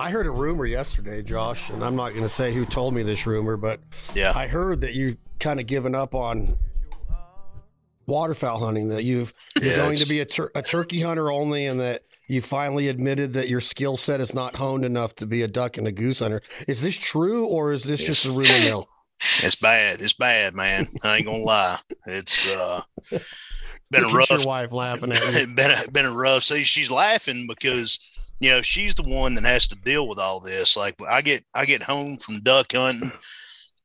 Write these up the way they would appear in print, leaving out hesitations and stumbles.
I heard a rumor yesterday, Josh, and I'm not going to say who told me this rumor, but yeah, I heard that you kind of given up on waterfowl hunting, that you're going to be a turkey hunter only, and that you finally admitted that your skill set is not honed enough to be a duck and a goose hunter. Is this true, or is this just a rumor mill? It's bad. It's bad, man. I ain't gonna lie. It's been a rough. Your wife laughing at me. been a rough. See, she's laughing because you know she's the one that has to deal with all this. Like I get home from duck hunting,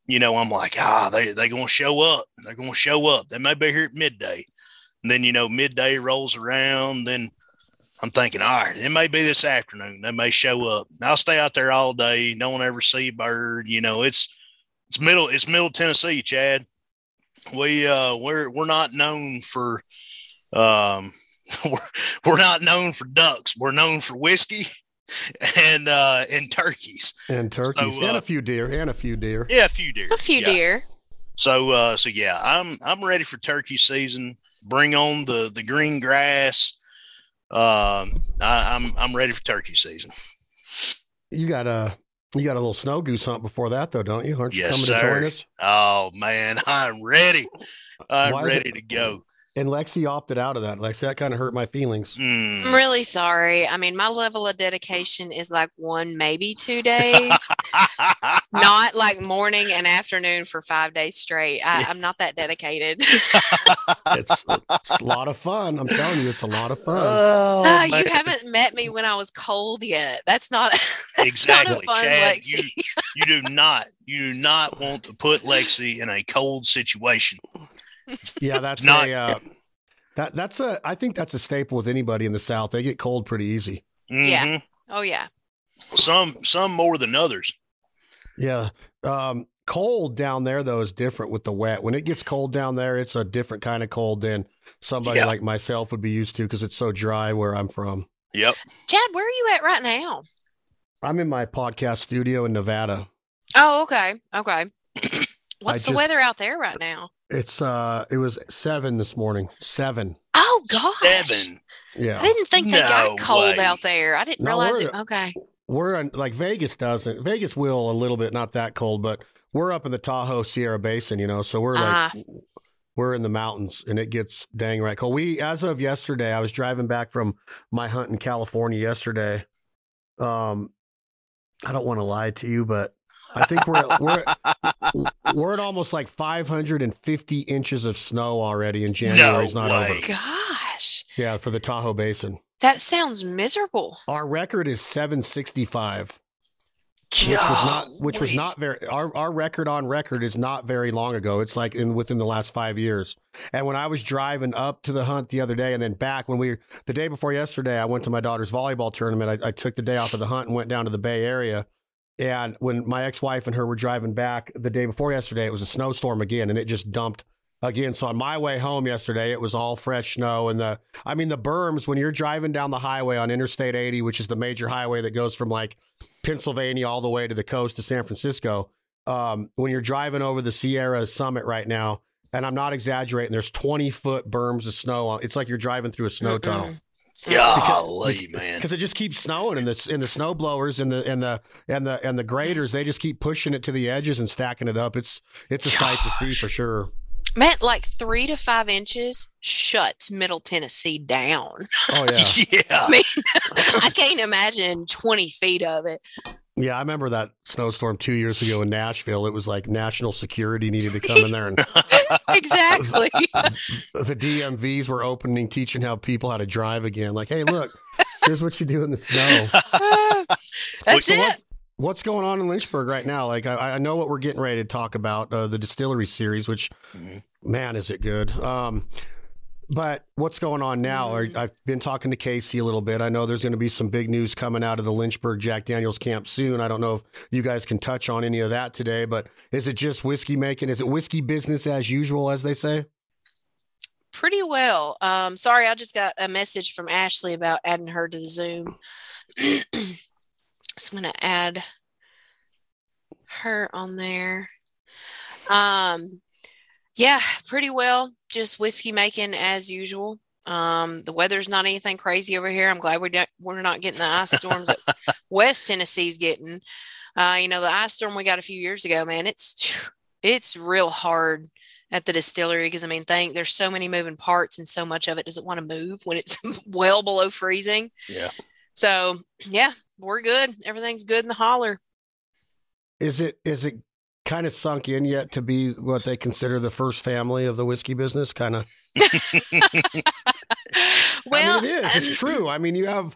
you know, I'm like, they gonna show up. They're gonna show up. They may be here at midday, and then you know midday rolls around. Then I'm thinking, all right, it may be this afternoon. They may show up. And I'll stay out there all day. No one ever see a bird. You know, it's Middle Tennessee, Chad. We're not known for we're not known for ducks. We're known for whiskey and turkeys. And turkeys. So, and a few deer. Yeah, a few deer. So yeah, I'm ready for turkey season. Bring on the green grass. I'm ready for turkey season. You got a little snow goose hunt before that, though, don't you? Aren't you coming to join us? Oh, man, I'm ready. I'm ready to go. And Lexi opted out of that. Lexi, that kind of hurt my feelings. I'm really sorry. I mean, my level of dedication is like 1, maybe 2 days. Not like morning and afternoon for 5 days straight. I'm not that dedicated. it's a lot of fun. I'm telling you, it's a lot of fun. Oh, you haven't met me when I was cold yet. That's exactly not fun, Chad, Lexi. You do not want to put Lexi in a cold situation. Yeah, that's not that's I think that's a staple with anybody in the South. They get cold pretty easy. Mm-hmm. Yeah. Oh yeah. Some more than others. Yeah. Cold down there though is different with the wet. When it gets cold down there, it's a different kind of cold than somebody like myself would be used to because it's so dry where I'm from. Yep. Chad, where are you at right now? I'm in my podcast studio in Nevada. Oh, okay. Okay. What's the weather out there right now? It's it was 7 this morning. 7. Oh gosh. 7. Yeah. I didn't think they got cold out there. I didn't realize it. Okay. We're on, like Vegas doesn't. Vegas will a little bit, not that cold, but we're up in the Tahoe Sierra Basin, you know. So we're like we're in the mountains and it gets dang right cold. As of yesterday, I was driving back from my hunt in California yesterday. I don't want to lie to you, but I think we're at almost like 550 inches of snow already in January. It's not over. Gosh. Yeah, for the Tahoe Basin. That sounds miserable. Our record is 765. Which was not very our record on record is not very long ago. It's like within the last 5 years. And when I was driving up to the hunt the other day and then back the day before yesterday, I went to my daughter's volleyball tournament. I took the day off of the hunt and went down to the Bay Area. And when my ex-wife and her were driving back the day before yesterday, it was a snowstorm again, and it just dumped again. So on my way home yesterday, it was all fresh snow. And the berms, when you're driving down the highway on Interstate 80, which is the major highway that goes from like Pennsylvania all the way to the coast to San Francisco, when you're driving over the Sierra Summit right now, and I'm not exaggerating, there's 20-foot berms of snow. It's like you're driving through a snow tunnel. Golly, man! Because it just keeps snowing, and the snow blowers and the graders, they just keep pushing it to the edges and stacking it up. It's a sight to see for sure. Man, like 3 to 5 inches shuts Middle Tennessee down. Oh yeah, yeah. I mean, I can't imagine 20 feet of it. Yeah, I remember that snowstorm 2 years ago in Nashville. It was like national security needed to come in there. And exactly. The DMVs were opening, teaching how people how to drive again. Like, hey, look, here's what you do in the snow. That's it. What's going on in Lynchburg right now? Like, I know what we're getting ready to talk about, the distillery series, which, man, is it good. But what's going on now? I've been talking to Casey a little bit. I know there's going to be some big news coming out of the Lynchburg Jack Daniel's camp soon. I don't know if you guys can touch on any of that today, but is it just whiskey making? Is it whiskey business as usual, as they say? Pretty well. Sorry, I just got a message from Ashley about adding her to the Zoom. So I'm going to add her on there. Yeah, pretty well. Just whiskey making as usual. The weather's not anything crazy over here. I'm glad we're not getting the ice storms that West Tennessee's getting. You know, the ice storm we got a few years ago, man, it's real hard at the distillery because, I mean, there's so many moving parts and so much of it doesn't want to move when it's well below freezing. Yeah. So, yeah, we're good. Everything's good in the holler. Is it kind of sunk in yet to be what they consider the first family of the whiskey business? Kind of. Well, I mean, it is. It's true. I mean, you have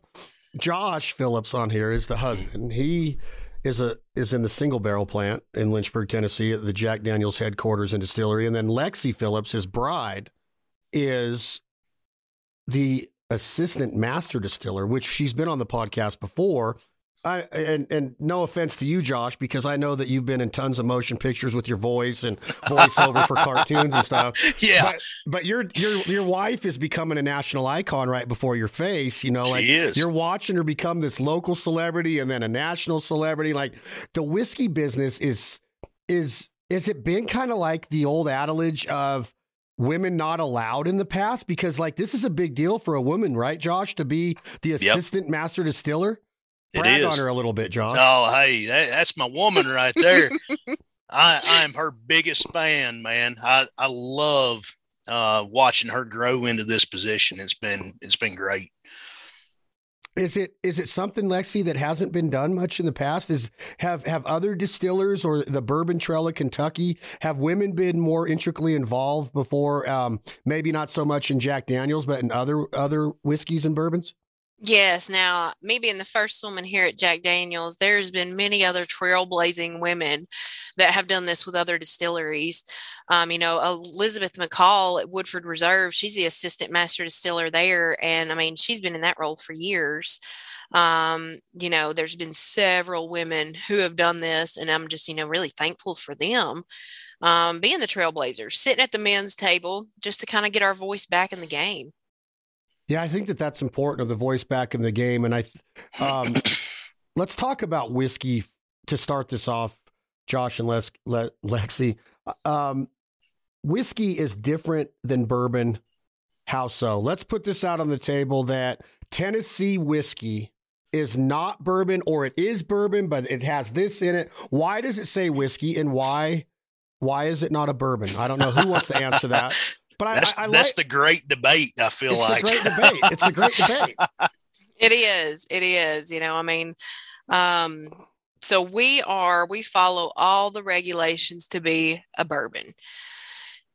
Josh Phillips on here is the husband. He is in the single barrel plant in Lynchburg, Tennessee, at the Jack Daniel's headquarters and distillery. And then Lexi Phillips, his bride, is the assistant master distiller, which she's been on the podcast before. And no offense to you, Josh, because I know that you've been in tons of motion pictures with your voice and voiceover for cartoons and stuff. Yeah. But your wife is becoming a national icon right before your face. You know, like she is. You're watching her become this local celebrity and then a national celebrity. Like the whiskey business is it been kind of like the old adage of women not allowed in the past? Because like, this is a big deal for a woman, right, Josh, to be the assistant master distiller? Brag on her a little bit, John. Oh, hey, that's my woman right there. I am her biggest fan, man. I love watching her grow into this position. It's been great. Is it something, Lexi, that hasn't been done much in the past? Have other distillers or the Bourbon Trail of Kentucky, have women been more intricately involved before? Maybe not so much in Jack Daniels, but in other whiskeys and bourbons? Yes. Now, me being the first woman here at Jack Daniels, there's been many other trailblazing women that have done this with other distilleries. You know, Elizabeth McCall at Woodford Reserve, she's the assistant master distiller there. And I mean, she's been in that role for years. You know, there's been several women who have done this, and I'm just, you know, really thankful for them being the trailblazers, sitting at the men's table just to kind of get our voice back in the game. Yeah, I think that's important, of the voice back in the game. And let's talk about whiskey to start this off, Josh and Lexi. Whiskey is different than bourbon. How so? Let's put this out on the table that Tennessee whiskey is not bourbon, or it is bourbon, but it has this in it. Why does it say whiskey, and why is it not a bourbon? I don't know who wants to answer that. But that's the great debate, I feel like. It's the great debate. It is. You know, I mean, so we follow all the regulations to be a bourbon.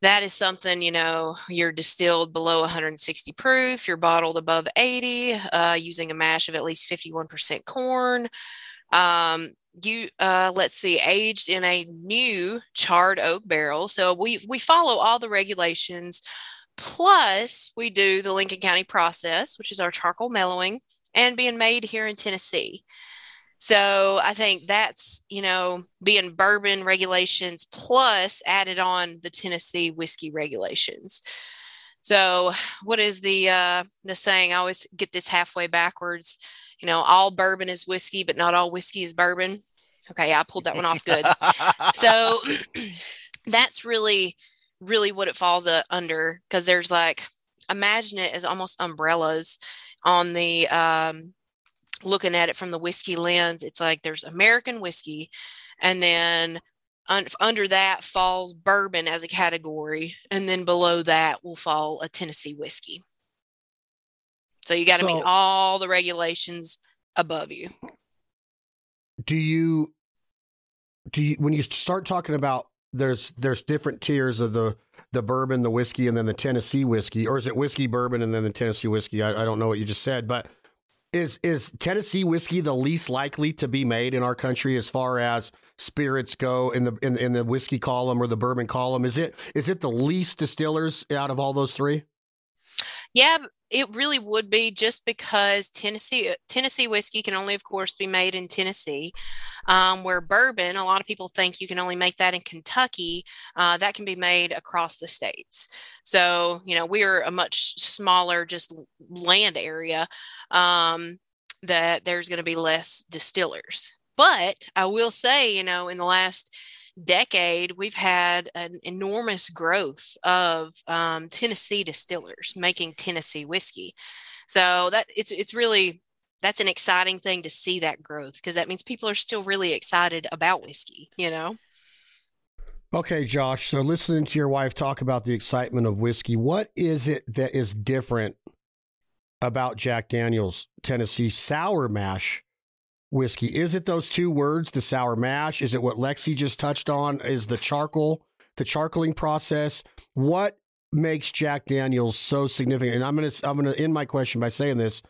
That is something, you know, you're distilled below 160 proof, you're bottled above 80, using a mash of at least 51% corn. Aged in a new charred oak barrel. So we follow all the regulations. Plus we do the Lincoln County process, which is our charcoal mellowing and being made here in Tennessee. So I think that's, you know, being bourbon regulations plus added on the Tennessee whiskey regulations. So what is the saying? I always get this halfway backwards. You know, all bourbon is whiskey, but not all whiskey is bourbon. Okay, I pulled that one off good. So that's really, really what it falls under, because there's like, imagine it as almost umbrellas on the, looking at it from the whiskey lens. It's like there's American whiskey, and then under that falls bourbon as a category, and then below that will fall a Tennessee whiskey. So you got to meet all the regulations above you. Do you when you start talking about there's different tiers of the bourbon, the whiskey, and then the Tennessee whiskey, or is it whiskey bourbon and then the Tennessee whiskey? I don't know what you just said, but is Tennessee whiskey the least likely to be made in our country as far as spirits go in the whiskey column or the bourbon column? Is it the least distillers out of all those three? Yeah, it really would be, just because Tennessee whiskey can only, of course, be made in Tennessee, where bourbon, a lot of people think you can only make that in Kentucky. That can be made across the states. So, you know, we are a much smaller just land area, that there's going to be less distillers. But I will say, you know, in the last decade, we've had an enormous growth of Tennessee distillers making Tennessee whiskey. So that it's really, that's an exciting thing to see that growth, because that means people are still really excited about whiskey, you know? Okay, Josh. So listening to your wife talk about the excitement of whiskey, what is it that is different about Jack Daniel's Tennessee Sour Mash whiskey? Is it those two words, the sour mash? Is it what Lexi just touched on? Is the charcoal, the charcoaling process? What makes Jack Daniel's so significant? And I'm gonna end my question by saying this.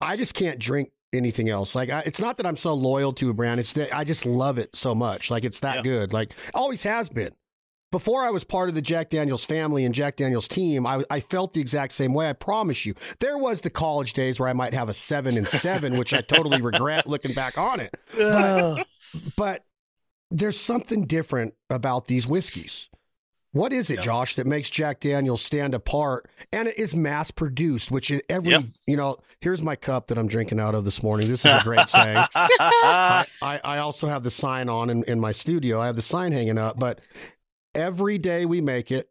I just can't drink anything else. Like, it's not that I'm so loyal to a brand. It's that I just love it so much. Like, it's that good. Like, always has been. Before I was part of the Jack Daniel's family and Jack Daniel's team, I felt the exact same way. I promise you. There was the college days where I might have a 7 and 7, which I totally regret looking back on it. But there's something different about these whiskeys. What is it, Josh, that makes Jack Daniel's stand apart? And it is mass produced, which is every, you know, here's my cup that I'm drinking out of this morning. This is a great saying. I also have the sign on in my studio. I have the sign hanging up, but every day we make it,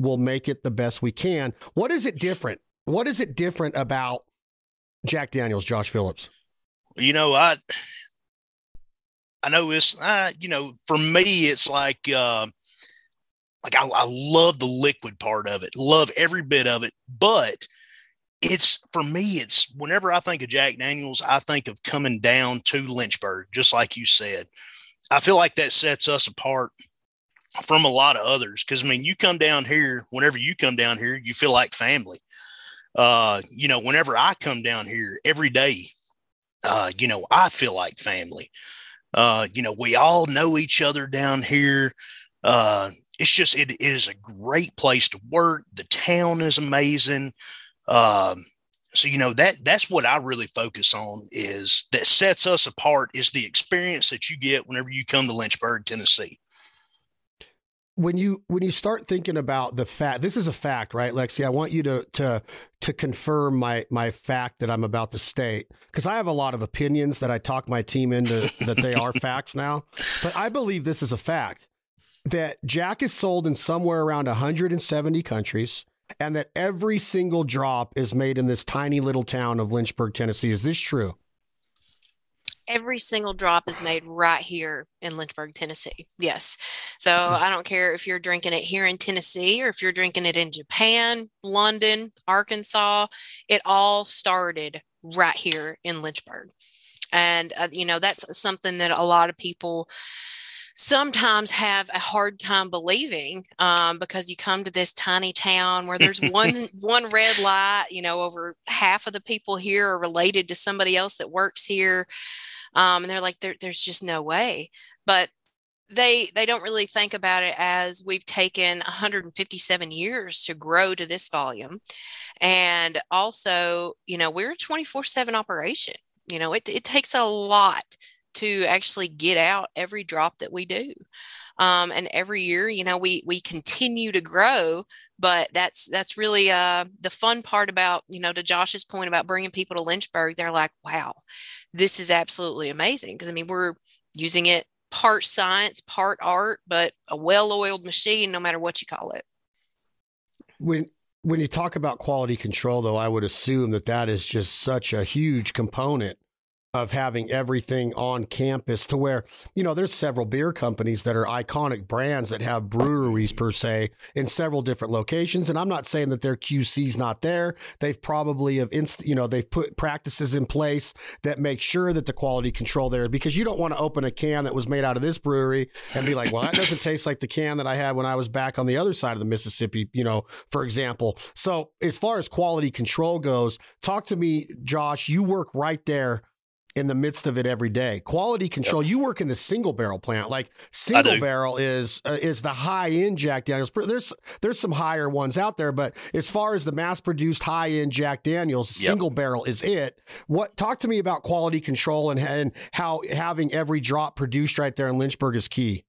we'll make it the best we can. What is it different? What is it different about Jack Daniel's, Josh Phillips? You know, I know it's, you know, for me, it's like I love the liquid part of it, love every bit of it, but it's, for me, it's whenever I think of Jack Daniels, I think of coming down to Lynchburg, just like you said. I feel like that sets us apart from a lot of others. Cause I mean, you come down here, whenever you come down here, you feel like family. You know, whenever I come down here every day, you know, I feel like family. You know, we all know each other down here. It's just, it is a great place to work. The town is amazing. So, you know, that's what I really focus on, is that sets us apart is the experience that you get whenever you come to Lynchburg, Tennessee. When you start thinking about the fact, this is a fact, right, Lexi? I want you to confirm my fact that I'm about to state, because I have a lot of opinions that I talk my team into that they are facts now, but I believe this is a fact. That Jack is sold in somewhere around 170 countries, and that every single drop is made in this tiny little town of Lynchburg, Tennessee. Is this true? Every single drop is made right here in Lynchburg, Tennessee. Yes. So I don't care if you're drinking it here in Tennessee or if you're drinking it in Japan, London, Arkansas, it all started right here in Lynchburg. And, you know, that's something that a lot of people sometimes have a hard time believing, because you come to this tiny town where there's one red light, you know, over half of the people here are related to somebody else that works here. And they're like, there's just no way, but they don't really think about it as we've taken 157 years to grow to this volume. And also, you know, we're a 24/7 operation. You know, it takes a lot to actually get out every drop that we do. And every year, you know, we continue to grow, but that's really the fun part about, you know, to Josh's point about bringing people to Lynchburg, they're like, wow, this is absolutely amazing. Cause I mean, we're using it part science, part art, but a well-oiled machine, no matter what you call it. When you talk about quality control though, I would assume that is just such a huge component of having everything on campus, to where, you know, there's several beer companies that are iconic brands that have breweries per se in several different locations. And I'm not saying that their QC's not there. They've probably they've put practices in place that make sure that the quality control there, because you don't want to open a can that was made out of this brewery and be like, well, that doesn't taste like the can that I had when I was back on the other side of the Mississippi, you know, for example. So as far as quality control goes, talk to me, Josh, you work right there in the midst of it every day. Quality control. Yep. You work in the single barrel plant. Like, single barrel is the high end Jack Daniels. There's some higher ones out there, but as far as the mass produced high end Jack Daniels, single barrel is it. Talk to me about quality control and how having every drop produced right there in Lynchburg is key.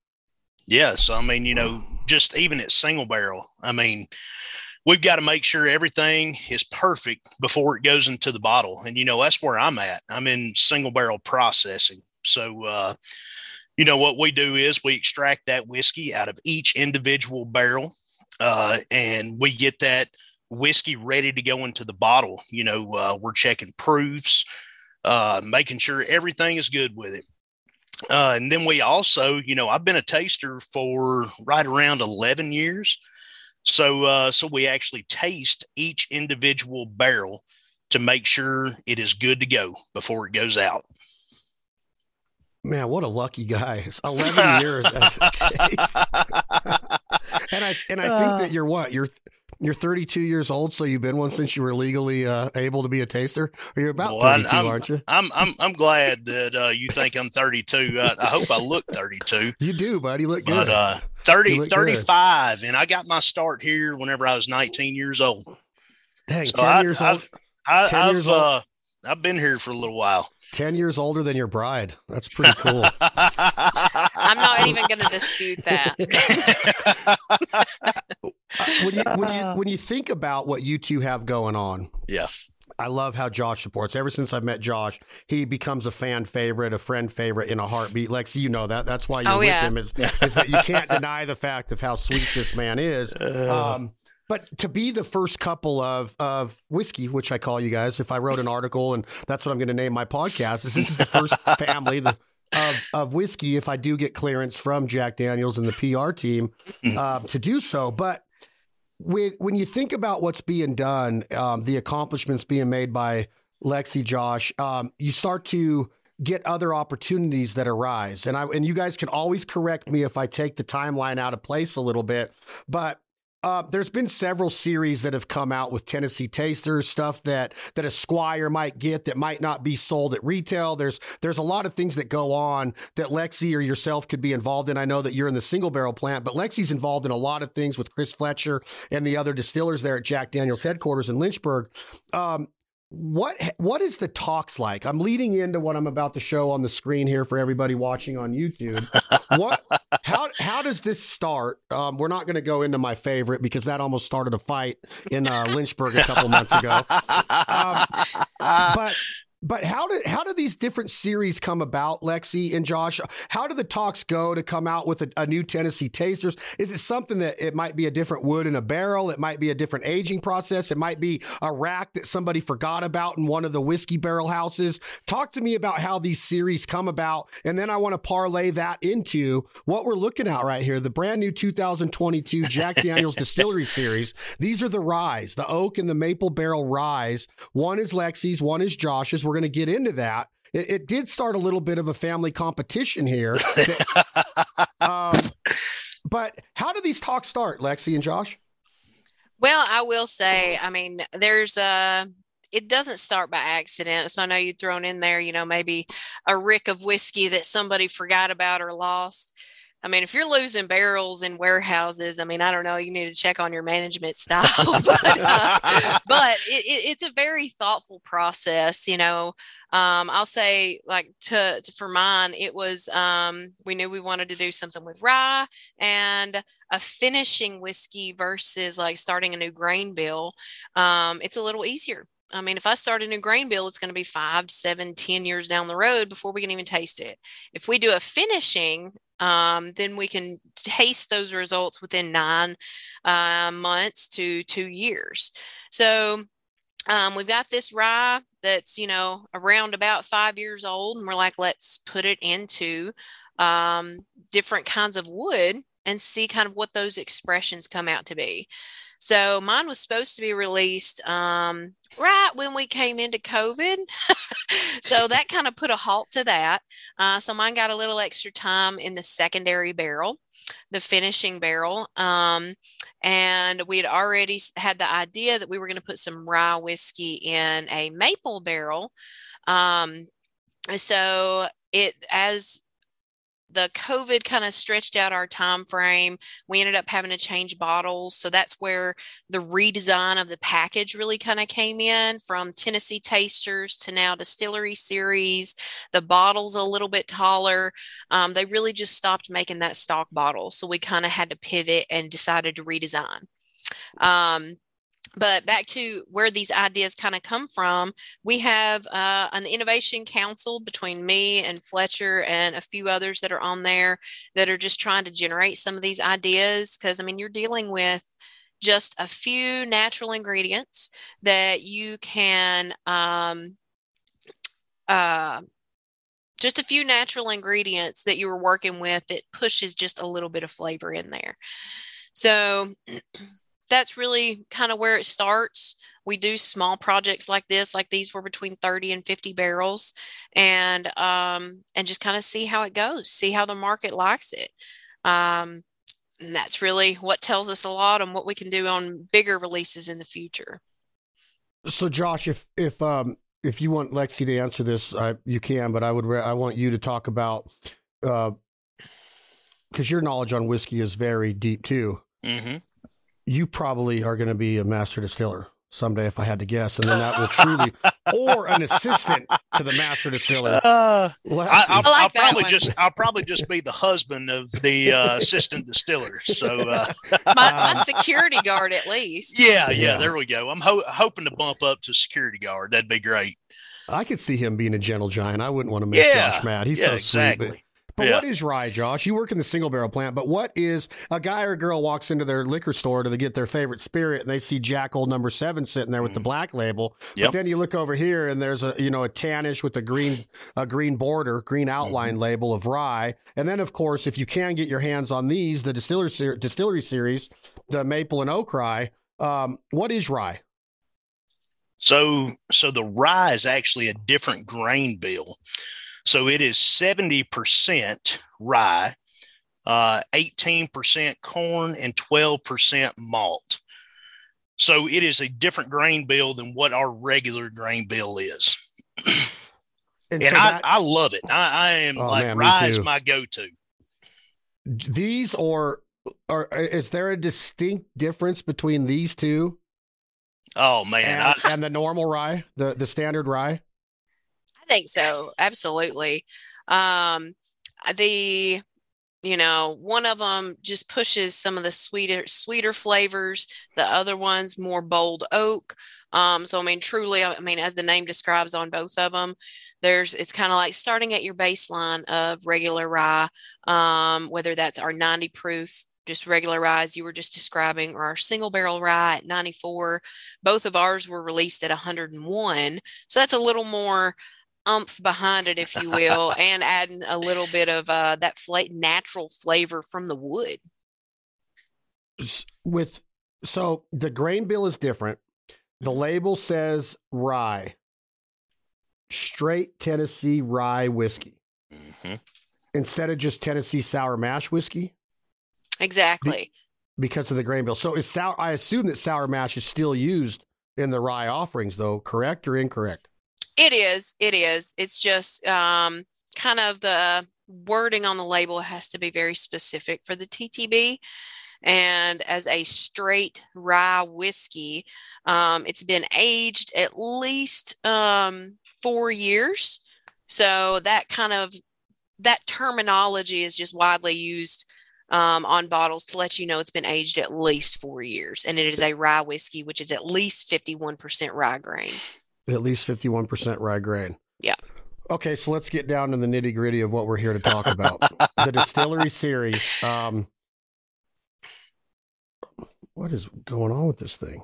Yes. I mean, you know, just even at single barrel, I mean, we've got to make sure everything is perfect before it goes into the bottle. And, you know, that's where I'm at. I'm in single barrel processing. So, You know, what we do is we extract that whiskey out of each individual barrel, and we get that whiskey ready to go into the bottle. You know, we're checking proofs, making sure everything is good with it. And then we also, you know, I've been a taster for right around 11 years. So we actually taste each individual barrel to make sure it is good to go before it goes out. Man, what a lucky guy. 11 years as a taste. And I think that you're what? You're 32 years old, so you've been one since you were legally able to be a taster. Or you're about 32, aren't you? I'm glad that you think I'm 32. I hope I look 32. You do, buddy. You look good. But 35, good. And I got my start here whenever I was 19 years old. Dang, so 10 years old. I've been here for a little while. 10 years older than your bride. That's pretty cool. I'm not even going to dispute that. When you think about what you two have going on. Yeah. I love how Josh supports. Ever since I've met Josh, he becomes a fan favorite, a friend favorite in a heartbeat. Lexi, you know that. That's why you're with him is that you can't deny the fact of how sweet this man is. But to be the first couple of whiskey, which I call you guys, if I wrote an article, and that's what I'm going to name my podcast, is this is the first family of whiskey, if I do get clearance from Jack Daniels and the PR team to do so. But when you think about what's being done, the accomplishments being made by Lexi, Josh, you start to get other opportunities that arise. And you guys can always correct me if I take the timeline out of place a little bit, but there's been several series that have come out with Tennessee tasters, stuff that a squire might get that might not be sold at retail. There's a lot of things that go on that Lexi or yourself could be involved in. I know that you're in the single barrel plant, but Lexi's involved in a lot of things with Chris Fletcher and the other distillers there at Jack Daniel's headquarters in Lynchburg. What is the talks like? I'm leading into what I'm about to show on the screen here for everybody watching on YouTube. How does this start? We're not going to go into my favorite because that almost started a fight in Lynchburg a couple months ago. But how do these different series come about, Lexi and Josh? How do the talks go to come out with a new Tennessee tasters? Is it something that it might be a different wood in a barrel? It might be a different aging process. It might be a rack that somebody forgot about in one of the whiskey barrel houses. Talk to me about how these series come about. And then I want to parlay that into what we're looking at right here, the brand new 2022 Jack Daniel's Distillery Series. These are the ryes, the oak and the maple barrel ryes. One is Lexi's, one is Josh's. We're going to get into that. It did start a little bit of a family competition here. But how do these talks start, Lexi and Josh? Well, I will say, I mean, it doesn't start by accident. So I know you've thrown in there, you know, maybe a rick of whiskey that somebody forgot about or lost. I mean, if you're losing barrels in warehouses, I mean, I don't know, you need to check on your management style, but it's a very thoughtful process, you know. I'll say, like, for mine, it was, we knew we wanted to do something with rye and a finishing whiskey versus like starting a new grain bill. It's a little easier. I mean, if I start a new grain bill, it's going to be 5, 7, 10 years down the road before we can even taste it. If we do a finishing, then we can taste those results within 9 months to 2 years. So we've got this rye that's, you know, around about 5 years old. And we're like, let's put it into different kinds of wood and see kind of what those expressions come out to be. So mine was supposed to be released right when we came into COVID. So that kind of put a halt to that. So mine got a little extra time in the secondary barrel, the finishing barrel. And we had already had the idea that we were going to put some rye whiskey in a maple barrel. As the COVID kind of stretched out our time frame, we ended up having to change bottles. So that's where the redesign of the package really kind of came in, from Tennessee Tasters to now Distillery Series. The bottle's a little bit taller. They really just stopped making that stock bottle. So we kind of had to pivot and decided to redesign. But back to where these ideas kind of come from, we have an innovation council between me and Fletcher and a few others that are on there that are just trying to generate some of these ideas. Because, I mean, you're dealing with just a few natural ingredients that you can just a few natural ingredients that you were working with that pushes just a little bit of flavor in there. So that's really kind of where it starts. We do small projects like this, like these were between 30 and 50 barrels, and just kind of see how it goes, see how the market likes it. And that's really what tells us a lot on what we can do on bigger releases in the future. So Josh, if you want Lexi to answer this, you can, but I want you to talk about, cause your knowledge on whiskey is very deep too. Mm-hmm. You probably are going to be a master distiller someday, if I had to guess, and then that will truly, or an assistant to the master distiller. I'll probably just be the husband of the assistant distiller. So my security guard, at least. Yeah. There we go. I'm hoping to bump up to security guard. That'd be great. I could see him being a gentle giant. I wouldn't want to make Josh mad. He's so exactly. Sweet. But what is rye, Josh? You work in the single barrel plant, but what is a guy or girl walks into their liquor store to get their favorite spirit and they see Jack Old No. 7 sitting there with the black label. Yep. But then you look over here and there's a tannish with a green outline mm-hmm. label of rye. And then of course, if you can get your hands on these, the distillery series, the maple and oak rye, what is rye? So the rye is actually a different grain bill. So it is 70% rye, 18% corn, and 12% malt. So it is a different grain bill than what our regular grain bill is. I love it. Rye is my go-to. Is there a distinct difference between these two? Oh, man. And the normal rye, the standard rye? I think so. Absolutely. One of them just pushes some of the sweeter flavors. The other one's more bold oak. Truly, as the name describes on both of them, it's kind of like starting at your baseline of regular rye, whether that's our 90 proof, just regular rye as you were just describing, or our single barrel rye at 94. Both of ours were released at 101. So that's a little more umph behind it, if you will, and adding a little bit of that natural flavor from the wood. So the grain bill is different. The label says rye, straight Tennessee rye whiskey, mm-hmm. instead of just Tennessee sour mash whiskey. Exactly. Because of the grain bill. So I assume that sour mash is still used in the rye offerings, though. Correct or incorrect? It is. It's just kind of the wording on the label has to be very specific for the TTB. And as a straight rye whiskey, it's been aged at least 4 years. So that terminology is just widely used on bottles to let you know it's been aged at least 4 years. And it is a rye whiskey, which is at least 51% rye grain. At least 51% rye grain. Yeah. Okay, so let's get down to the nitty-gritty of what we're here to talk about. The distillery series. What is going on with this thing? I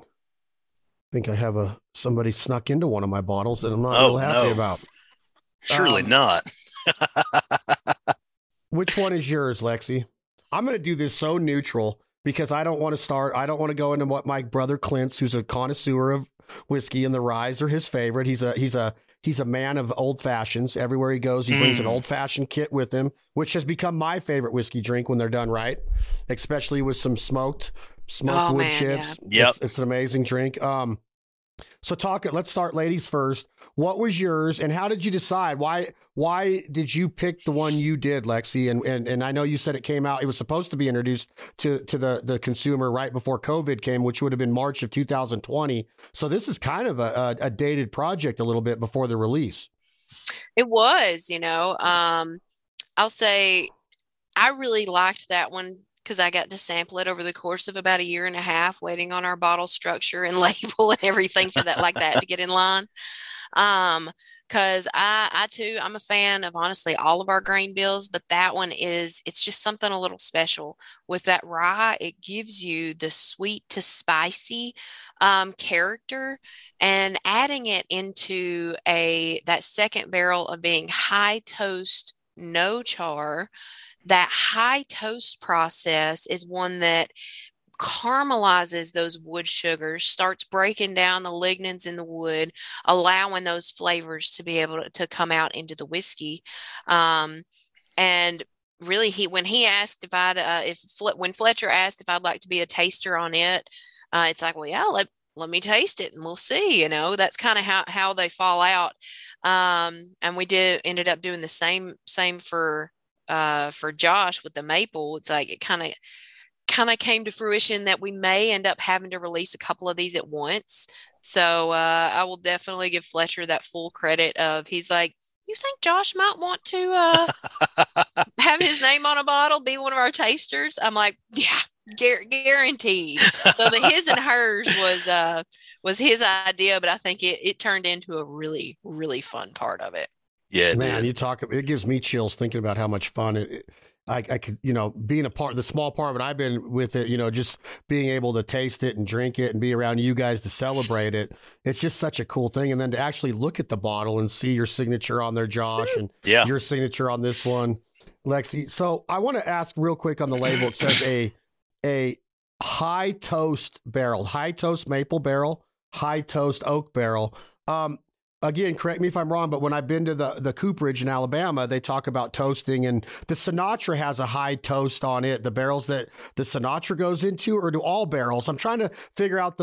think I have somebody snuck into one of my bottles that I'm not real happy about. Surely not. Which one is yours, Lexi? I'm going to do this so neutral because I don't want to go into what my brother Clint's, who's a connoisseur of whiskey, and the ryes are his favorite. He's a man of old fashions. Everywhere he goes, he brings an old fashioned kit with him, which has become my favorite whiskey drink when they're done right, especially with some smoked wood chips. Yeah. It's an amazing drink. So let's start ladies first. What was yours and how did you decide? Why did you pick the one you did, Lexi? And I know you said it came out, it was supposed to be introduced to the consumer right before COVID came, which would have been March of 2020. So this is kind of a dated project a little bit before the release. It was, I'll say I really liked that one because I got to sample it over the course of about a year and a half, waiting on our bottle structure and label and everything for that like that to get in line. Because I too, I'm a fan of honestly all of our grain bills, but that one is, it's just something a little special with that rye. It gives you the sweet to spicy character, and adding it into that second barrel of being high toast, no char. That high toast process is one that caramelizes those wood sugars, starts breaking down the lignins in the wood, allowing those flavors to be able to come out into the whiskey. And really, when Fletcher asked if I'd like to be a taster on it, it's like, well, yeah, let me taste it and we'll see, that's kind of how they fall out. And we ended up doing the same for Josh with the maple. It's like, it kind of came to fruition that we may end up having to release a couple of these at once. So I will definitely give Fletcher that full credit of, he's like, you think Josh might want to have his name on a bottle, be one of our tasters? I'm like, yeah, guaranteed. So the his and hers was his idea, but I think it turned into a really, really fun part of it. Yeah, man, it gives me chills thinking about how much fun I could, being a part, the small part of it, I've been with it, just being able to taste it and drink it and be around you guys to celebrate it. It's just such a cool thing. And then to actually look at the bottle and see your signature on there, Josh, and your signature on this one, Lexi. So I want to ask real quick on the label. It says a high toast barrel, high toast maple barrel, high toast oak barrel. Again, correct me if I'm wrong, but when I've been to the cooperage in Alabama, they talk about toasting, and the Sinatra has a high toast on it. The barrels that the Sinatra goes into, or do all barrels? I'm trying to figure out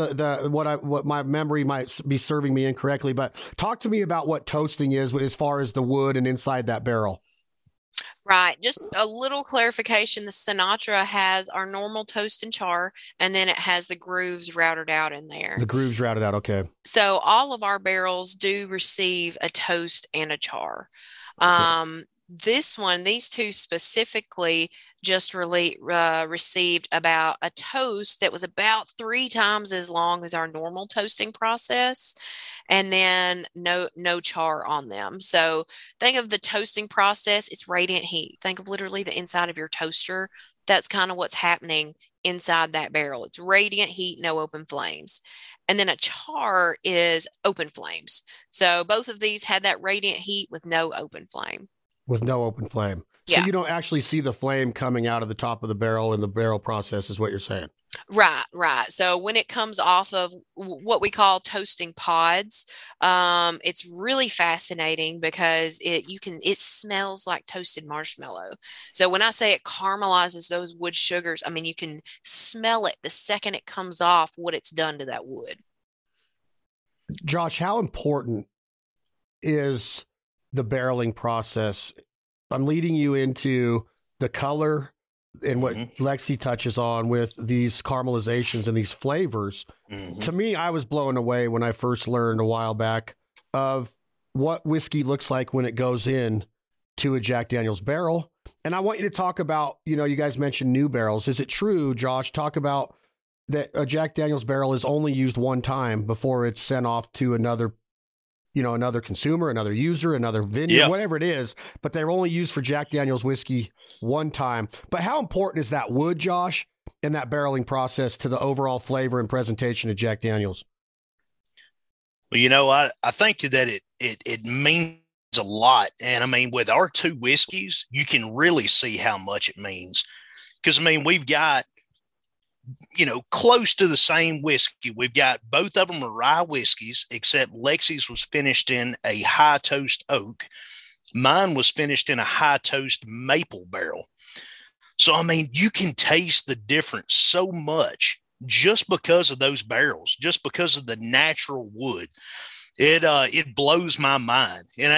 what my memory might be serving me incorrectly, but talk to me about what toasting is as far as the wood and inside that barrel. Right. Just a little clarification. The Sinatra has our normal toast and char, and then it has the grooves routed out in there. The grooves routed out. Okay. So all of our barrels do receive a toast and a char. Okay. This one, these two specifically just received about a toast that was about 3 times as long as our normal toasting process, and then no char on them. So think of the toasting process, it's radiant heat. Think of literally the inside of your toaster. That's kind of what's happening inside that barrel. It's radiant heat, no open flames. And then a char is open flames. So both of these had that radiant heat with no open flame. With no open flame. So you don't actually see the flame coming out of the top of the barrel in the barrel process is what you're saying. Right. So when it comes off of what we call toasting pods, it's really fascinating because it smells like toasted marshmallow. So when I say it caramelizes those wood sugars, I mean, you can smell it the second it comes off what it's done to that wood. Josh, how important is the barreling process? I'm leading you into the color and what Lexi touches on with these caramelizations and these flavors. To me, I was blown away when I first learned a while back of what whiskey looks like when it goes in to a Jack Daniel's barrel. And I want you to talk about, you guys mentioned new barrels. Is it true, Josh? Talk about that a Jack Daniel's barrel is only used one time before it's sent off to another consumer, another user, another vineyard, whatever it is, but they're only used for Jack Daniel's whiskey one time. But how important is that wood, Josh, and that barreling process to the overall flavor and presentation of Jack Daniel's? Well, I think that it means a lot. And I mean, with our two whiskeys, you can really see how much it means. Because I mean, we've got, close to the same whiskey. We've got both of them are rye whiskeys, except Lexi's was finished in a high toast oak. Mine was finished in a high toast maple barrel. So, I mean, you can taste the difference so much just because of those barrels, just because of the natural wood. It blows my mind. And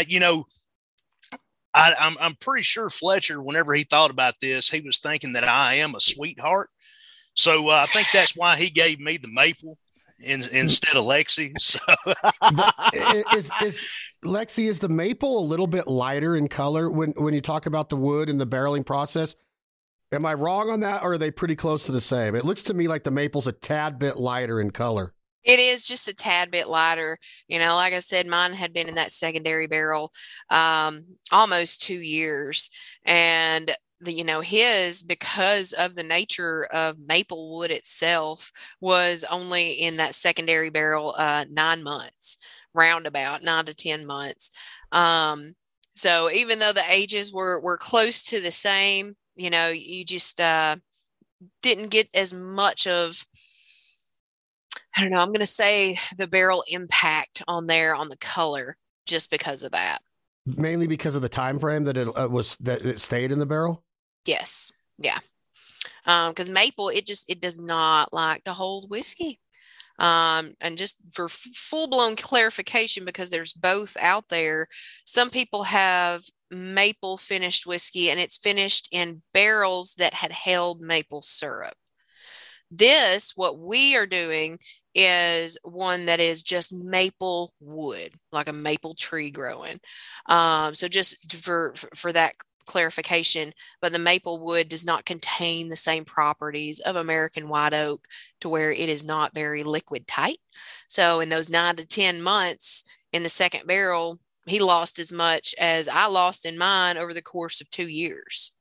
I'm pretty sure Fletcher, whenever he thought about this, he was thinking that I am a sweetheart. So I think that's why he gave me the maple instead of Lexi. So is the maple a little bit lighter in color when you talk about the wood and the barreling process? Am I wrong on that, or are they pretty close to the same? It looks to me like the maple's a tad bit lighter in color. It is just a tad bit lighter. You know, like I said, mine had been in that secondary barrel almost 2 years. And, you know, his, because of the nature of maple wood itself, was only in that secondary barrel 9 months, roundabout 9 to 10 months. So even though the ages were close to the same, you know, you just didn't get as much of, I don't know, I'm going to say the barrel impact on there on the color just because of that. Mainly because of the time frame that it stayed in the barrel? Yes. Yeah. Because maple, it does not like to hold whiskey. And just for full-blown clarification, because there's both out there, some people have maple finished whiskey and it's finished in barrels that had held maple syrup. This, what we are doing, is one that is just maple wood, like a maple tree growing. So just for that clarification, but the maple wood does not contain the same properties of American white oak to where it is not very liquid tight. So in those 9 to 10 months in the second barrel, he lost as much as I lost in mine over the course of 2 years.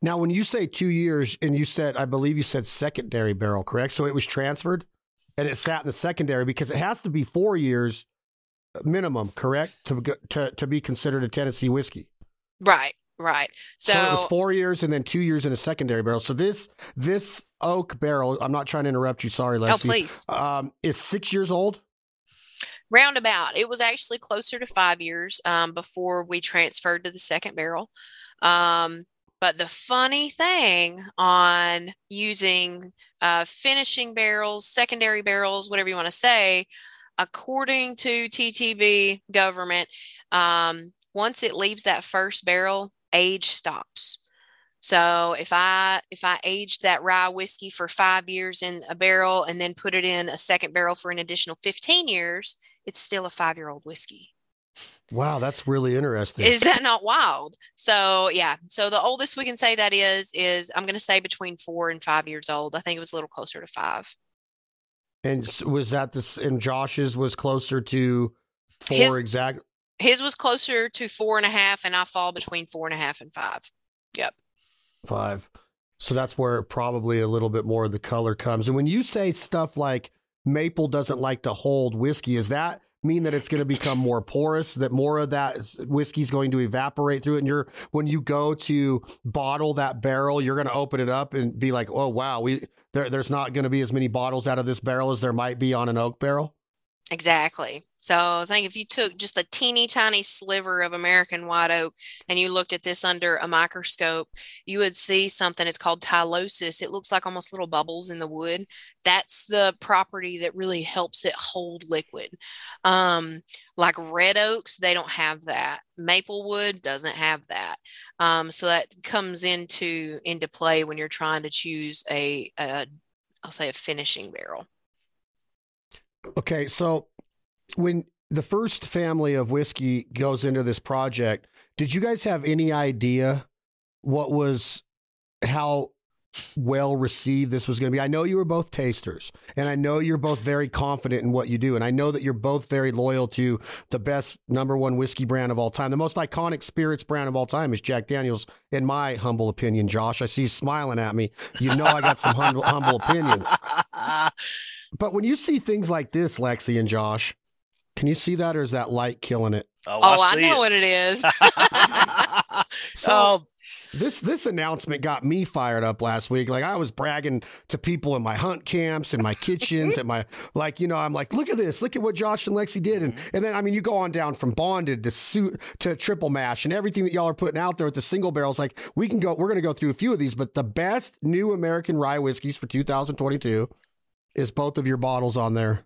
Now, when you say 2 years, and you said, I believe you said secondary barrel, correct? So it was transferred and it sat in the secondary, because it has to be 4 years minimum, correct? To be considered a Tennessee whiskey. Right, right. So it was 4 years and then 2 years in a secondary barrel. So this oak barrel, I'm not trying to interrupt you. Sorry, Lexi. Oh, please. Is 6 years old? Roundabout. It was actually closer to 5 years before we transferred to the second barrel. But the funny thing on using finishing barrels, secondary barrels, whatever you want to say, according to TTB government, once it leaves that first barrel, age stops. So if I aged that rye whiskey for 5 years in a barrel and then put it in a second barrel for an additional 15 years, it's still a 5-year-old whiskey. Wow, that's really interesting. Is that not wild? So yeah, so the oldest we can say that is I'm going to say between 4 and 5 years old. I think it was a little closer to 5. And was that this? And Josh's was closer to 4 exactly. His was closer to 4.5, and I fall between 4.5 and 5. Yep. 5. So that's where probably a little bit more of the color comes. And when you say stuff like maple doesn't like to hold whiskey, is that mean that it's going to become more porous, that more of that whiskey is going to evaporate through it, and you're, when you go to bottle that barrel, you're going to open it up and be like, oh wow, there's not going to be as many bottles out of this barrel as there might be on an oak barrel? Exactly. So I think if you took just a teeny tiny sliver of American white oak and you looked at this under a microscope, you would see something. It's called tylosis. It looks like almost little bubbles in the wood. That's the property that really helps it hold liquid. Like red oaks, they don't have that. Maple wood doesn't have that. So that comes into play when you're trying to choose a finishing barrel. Okay, so when the first family of whiskey goes into this project, did you guys have any idea how well received this was going to be? I know you were both tasters, and I know you're both very confident in what you do, and I know that you're both very loyal to the best #1 whiskey brand of all time. The most iconic spirits brand of all time is Jack Daniel's, in my humble opinion, Josh. I see you smiling at me. You know I got some humble opinions. But when you see things like this, Lexi and Josh, can you see that, or is that light killing it? Oh, I know what it is. So this announcement got me fired up last week. Like, I was bragging to people in my hunt camps and my kitchens and I'm like, look at this, look at what Josh and Lexi did. And then, I mean, you go on down from bonded to suit to triple mash and everything that y'all are putting out there with the single barrels. Like, we're going to go through a few of these, but the best new American rye whiskeys for 2022 is both of your bottles on there.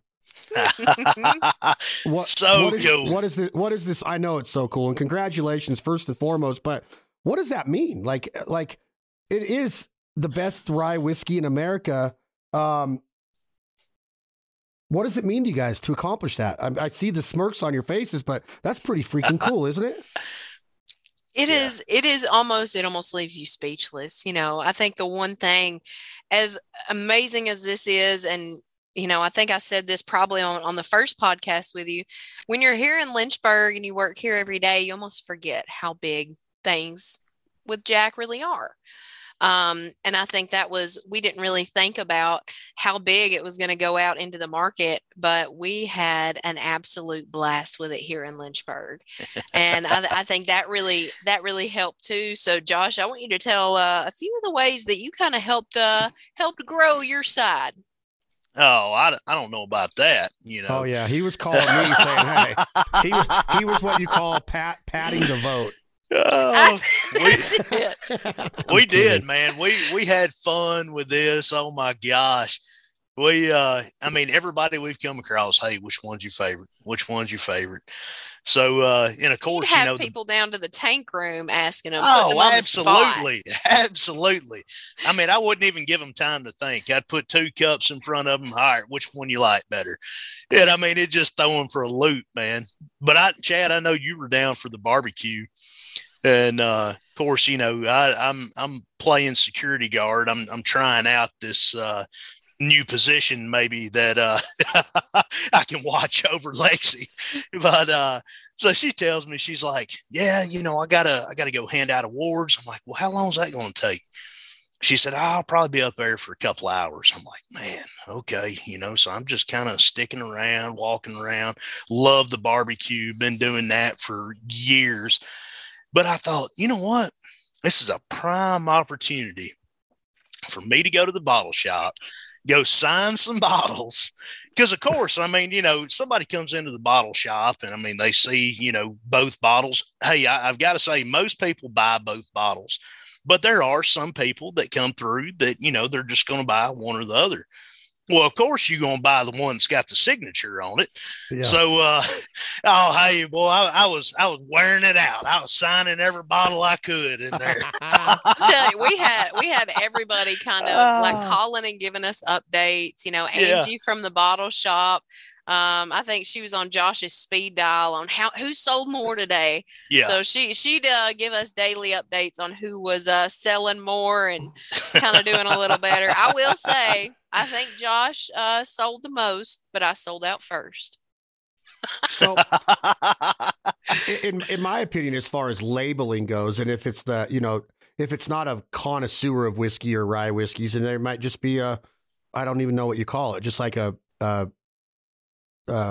Cool. What is this? I know it's so cool. And congratulations, first and foremost, but what does that mean? Like it is the best rye whiskey in America. What does it mean to you guys to accomplish that? I see the smirks on your faces, but that's pretty freaking cool, isn't it? It almost leaves you speechless. You know, I think the one thing, as amazing as this is, and, you know, I think I said this probably on the first podcast with you, when you're here in Lynchburg and you work here every day, you almost forget how big things with Jack really are. And I think that was, we didn't really think about how big it was going to go out into the market, but we had an absolute blast with it here in Lynchburg. And I think that really helped too. So Josh, I want you to tell a few of the ways that you kind of helped grow your side. Oh, I don't know about that, you know. Oh yeah. He was calling me saying, hey, he was what you call patting the vote. Oh, we did, man. We had fun with this. Oh my gosh. Everybody we've come across, hey, which one's your favorite? Which one's your favorite? So, and of course, you know, people down to the tank room asking them. Oh, absolutely. Absolutely. I mean, I wouldn't even give them time to think. I'd put two cups in front of them. All right, which one you like better? And I mean, it just throw them for a loop, man. But Chad, I know you were down for the barbecue. And, of course, you know, I'm playing security guard. I'm trying out this, new position maybe that, I can watch over Lexi. But, so she tells me, she's like, yeah, you know, I gotta go hand out awards. I'm like, well, how long is that going to take? She said, I'll probably be up there for a couple hours. I'm like, man, okay. You know, so I'm just kind of sticking around, walking around, love the barbecue, been doing that for years. But I thought, you know what? This is a prime opportunity for me to go to the bottle shop, go sign some bottles. Because, of course, I mean, you know, somebody comes into the bottle shop and, I mean, they see, you know, both bottles. Hey, I've got to say, most people buy both bottles. But there are some people that come through that, you know, they're just going to buy one or the other. Well, of course, you're going to buy the one that's got the signature on it. Yeah. So, oh, hey, boy, I was wearing it out. I was signing every bottle I could in there. I'll tell you, we had everybody kind of like calling and giving us updates. You know, Angie from the bottle shop. I think she was on Josh's speed dial on who sold more today. Yeah. So she'd give us daily updates on who was selling more and kind of doing a little better. I will say, I think Josh sold the most, but I sold out first. So in my opinion, as far as labeling goes, and if it's if it's not a connoisseur of whiskey or rye whiskeys, and there might just be I don't even know what you call it, just like it's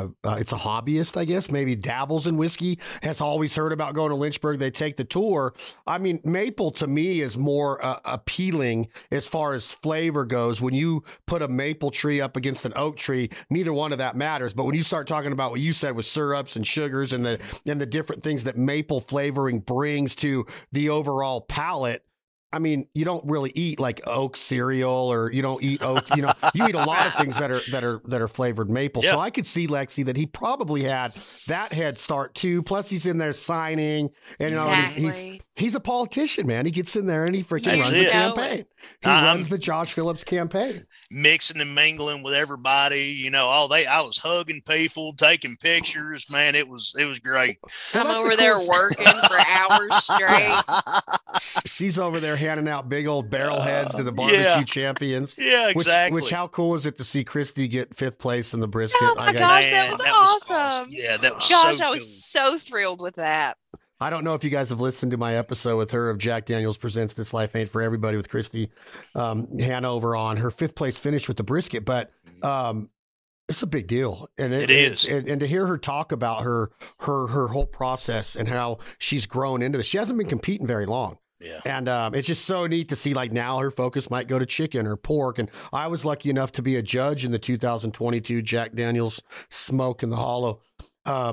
a hobbyist, I guess, maybe dabbles in whiskey, has always heard about going to Lynchburg. They take the tour. I mean, maple to me is more appealing as far as flavor goes. When you put a maple tree up against an oak tree, neither one of that matters. But when you start talking about what you said with syrups and sugars and the different things that maple flavoring brings to the overall palate, I mean, you don't really eat like oak cereal, or you don't eat oak, you know, you eat a lot of things that are flavored maple. Yep. So I could see, Lexi, that he probably had that head start too. Plus he's in there signing and exactly. You know, he's a politician, man. He gets in there and he freaking runs the campaign. He runs the Josh Phillips campaign. Mixing and mingling with everybody, you know, I was hugging people, taking pictures, man. It was great. Well, I'm over there working for hours straight. She's over there handing out big old barrel heads to the barbecue champions. Yeah, exactly. Which how cool is it to see Christy get fifth place in the brisket? Oh my gosh, that was awesome. Yeah, that was so cool. I was so thrilled with that. I don't know if you guys have listened to my episode with her of Jack Daniels Presents This Life Ain't For Everybody with Christy Hanover on her fifth place finish with the brisket, but it's a big deal. And it is. And to hear her talk about her whole process and how she's grown into this. She hasn't been competing very long. Yeah. And it's just so neat to see, like, now her focus might go to chicken or pork. And I was lucky enough to be a judge in the 2022 Jack Daniels Smoke in the Hollow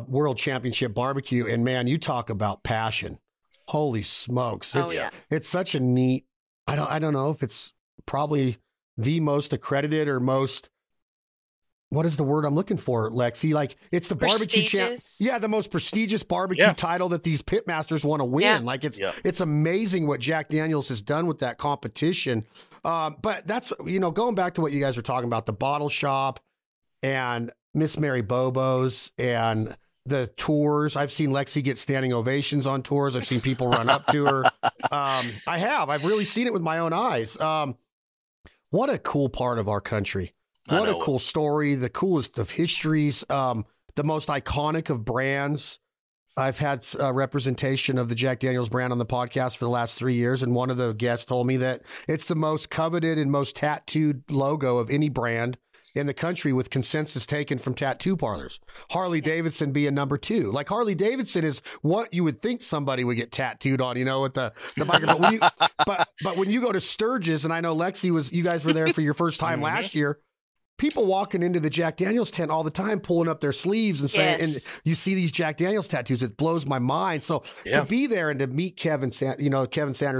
World Championship Barbecue. And, man, you talk about passion. Holy smokes. It's such a neat – I don't know if it's probably the most accredited or most – what is the word I'm looking for, Lexi? Like, it's the barbecue champ. Yeah, the most prestigious barbecue title that these pitmasters want to win. Yeah. Like, it's amazing what Jack Daniels has done with that competition. But that's, you know, going back to what you guys were talking about, the bottle shop and Miss Mary Bobo's and the tours. I've seen Lexi get standing ovations on tours. I've seen people run up to her. I have. I've really seen it with my own eyes. What a cool part of our country. What a cool story. The coolest of histories. The most iconic of brands. I've had a representation of the Jack Daniel's brand on the podcast for the last 3 years. And one of the guests told me that it's the most coveted and most tattooed logo of any brand in the country, with consensus taken from tattoo parlors. Harley Davidson being number 2. Like, Harley Davidson is what you would think somebody would get tattooed on, you know, at the microphone. But when you go to Sturgis, and I know Lexi was, you guys were there for your first time last year. People walking into the Jack Daniels tent all the time, pulling up their sleeves and saying, and you see these Jack Daniels tattoos, it blows my mind. So to be there and to meet Kevin Sanders,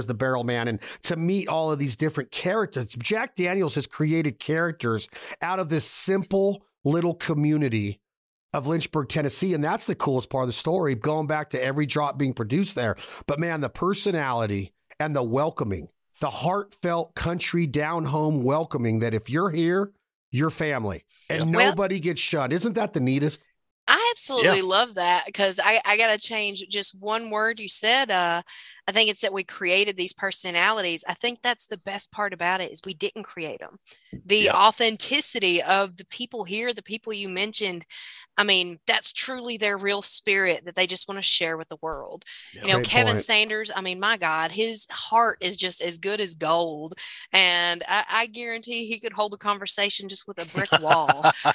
the barrel man, and to meet all of these different characters. Jack Daniels has created characters out of this simple little community of Lynchburg, Tennessee. And that's the coolest part of the story, going back to every drop being produced there. But man, the personality and the welcoming, the heartfelt country down home welcoming, that if you're here, your family, and nobody gets shunned. Isn't that the neatest? I absolutely love that, because I got to change just one word you said. I think it's that we created these personalities. I think that's the best part about it, is we didn't create them. The authenticity of the people here, the people you mentioned, I mean, that's truly their real spirit that they just want to share with the world. Yeah, you know, Kevin Sanders, I mean, my God, his heart is just as good as gold. And I guarantee he could hold a conversation just with a brick wall.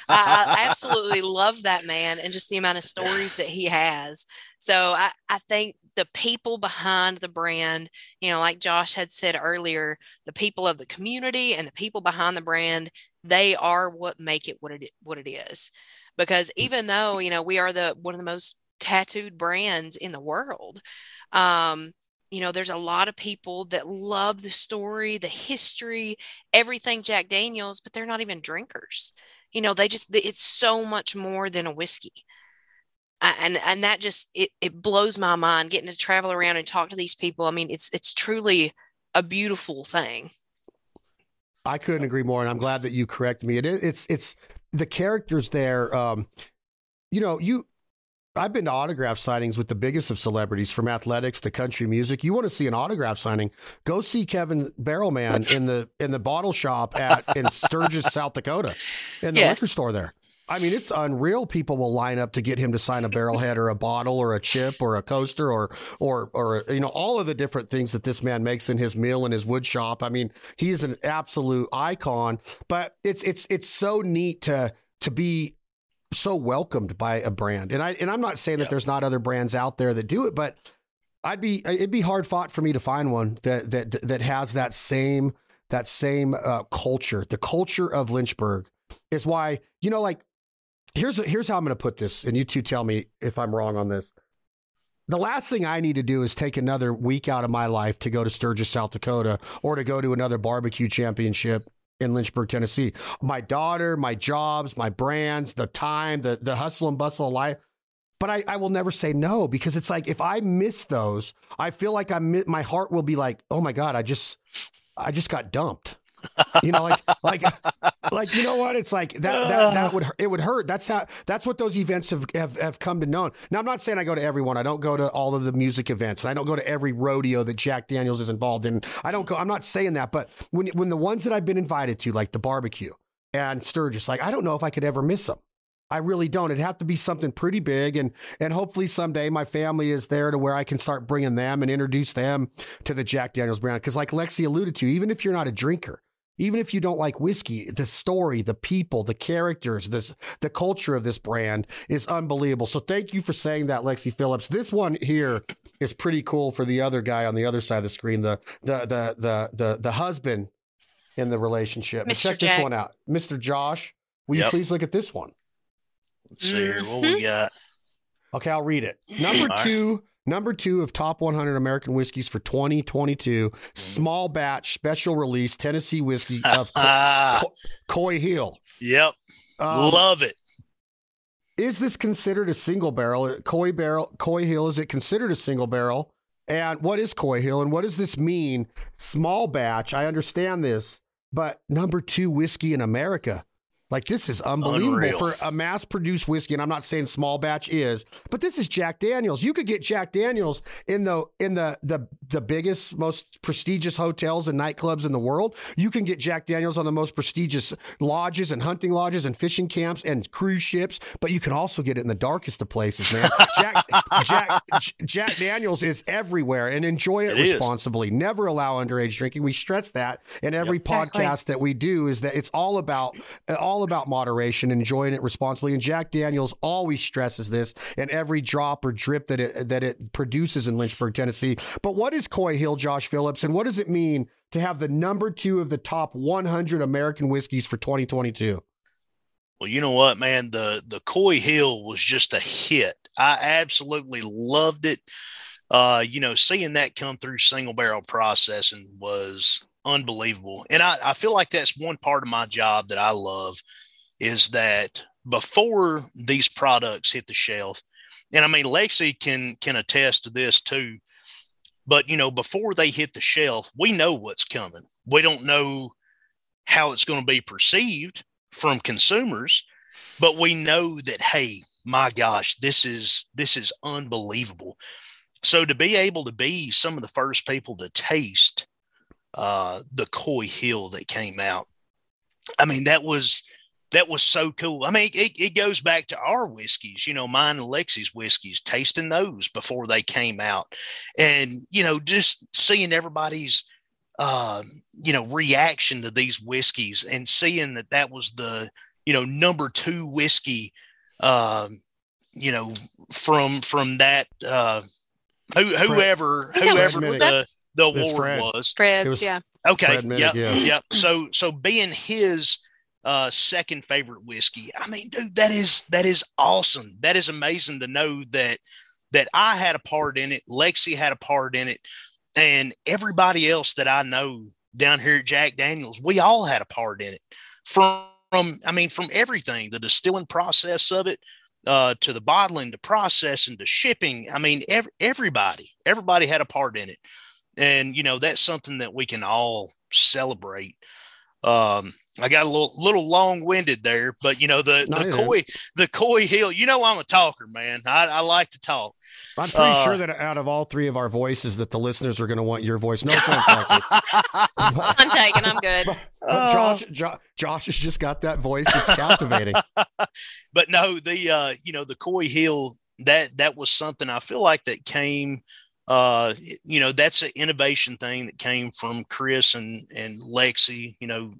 I absolutely love that man, and just the amount of stories that he has. So I think the people behind the brand, you know, like Josh had said earlier, the people of the community and the people behind the brand, they are what make it what it is. Because even though, you know, we are one of the most tattooed brands in the world, you know, there's a lot of people that love the story, the history, everything Jack Daniel's, but they're not even drinkers. You know, they just, it's so much more than a whiskey. And that just, it blows my mind, getting to travel around and talk to these people. I mean, it's truly a beautiful thing. I couldn't agree more. And I'm glad that you correct me. It's the characters there. You know, I've been to autograph signings with the biggest of celebrities, from athletics to country music. You want to see an autograph signing, go see Kevin Barrelman in the bottle shop in Sturgis, South Dakota, in the liquor store there. I mean, it's unreal. People will line up to get him to sign a barrelhead or a bottle or a chip or a coaster or you know, all of the different things that this man makes in his mill and his wood shop. I mean, he is an absolute icon, but it's so neat to be so welcomed by a brand. And I'm not saying that there's not other brands out there that do it, but it'd be hard fought for me to find one that has that same culture. The culture of Lynchburg is why, you know, like, here's how I'm going to put this, and you two tell me if I'm wrong on this. The last thing I need to do is take another week out of my life to go to Sturgis, South Dakota, or to go to another barbecue championship in Lynchburg, Tennessee. My daughter, my jobs, my brands, the time, the hustle and bustle of life. But I will never say no, because it's like, if I miss those, I feel like my heart will be like, oh my God, I just got dumped. You know, like, you know what? It's like that would hurt. That's what those events have come to know. Now, I'm not saying I go to everyone. I don't go to all of the music events, and I don't go to every rodeo that Jack Daniels is involved in. I'm not saying that, but when the ones that I've been invited to, like the barbecue and Sturgis, like, I don't know if I could ever miss them. I really don't. It'd have to be something pretty big. And hopefully someday my family is there to where I can start bringing them and introduce them to the Jack Daniels brand. 'Cause like Lexi alluded to, even if you're not a drinker, even if you don't like whiskey, the story, the people, the characters, the culture of this brand is unbelievable. So thank you for saying that, Lexi Phillips. This one here is pretty cool for the other guy on the other side of the screen, the husband in the relationship. Check Jack. This one out. Mr. Josh, will you please look at this one? Let's see here. What we got? Okay, I'll read it. Number 2 of top 100 American whiskeys for 2022, small batch, special release, Tennessee whiskey of Coy Hill. Yep. Love it. Is this considered a single barrel? Coy Hill, is it considered a single barrel? And what is Coy Hill? And what does this mean? Small batch, I understand this, but number 2 whiskey in America. Like, this is unbelievable. Unreal. For a mass-produced whiskey, and I'm not saying small batch is, but this is Jack Daniel's. You could get Jack Daniel's in the biggest, most prestigious hotels and nightclubs in the world. You can get Jack Daniel's on the most prestigious lodges and hunting lodges and fishing camps and cruise ships, but you can also get it in the darkest of places, man. Jack Daniel's is everywhere, and enjoy it responsibly. Never allow underage drinking. We stress that in every podcast that we do, is that it's all about moderation, enjoying it responsibly. And Jack Daniels always stresses this in every drop or drip that it produces in Lynchburg, Tennessee. But what is Coy Hill, Josh Phillips, and what does it mean to have the #2 of the top 100 American whiskeys for 2022? Well, you know what, man, the Coy Hill was just a hit. I absolutely loved it. Seeing that come through single barrel processing was unbelievable. And I feel like that's one part of my job that I love, is that before these products hit the shelf, and I mean, Lexi can attest to this too, but before they hit the shelf, we know what's coming. We don't know how it's going to be perceived from consumers, but we know that, hey, my gosh, this is unbelievable. So to be able to be some of the first people to taste the Coy Hill that came out, I mean, that was so cool. I mean, it goes back to our whiskeys, mine and Lexi's whiskeys, tasting those before they came out, and just seeing everybody's reaction to these whiskeys, and seeing that was the #2 whiskey, from that whoever the award was. Fred's, yeah. Okay. Fred Minnick, yeah. So being his second favorite whiskey, I mean, dude, that is awesome. That is amazing to know that I had a part in it, Lexi had a part in it, and everybody else that I know down here at Jack Daniels, we all had a part in it. From everything, the distilling process of it, to the bottling, to processing, to shipping. I mean, everybody had a part in it. And, that's something that we can all celebrate. I got a little long-winded there, but, the Coy Hill, I'm a talker, man. I like to talk. I'm pretty sure that out of all three of our voices that the listeners are going to want your voice. No offense, I'm taking, I'm good. But Josh has just got that voice. It's captivating. But no, the Coy Hill, that was something I feel like that came – that's an innovation thing that came from Chris and Lexi,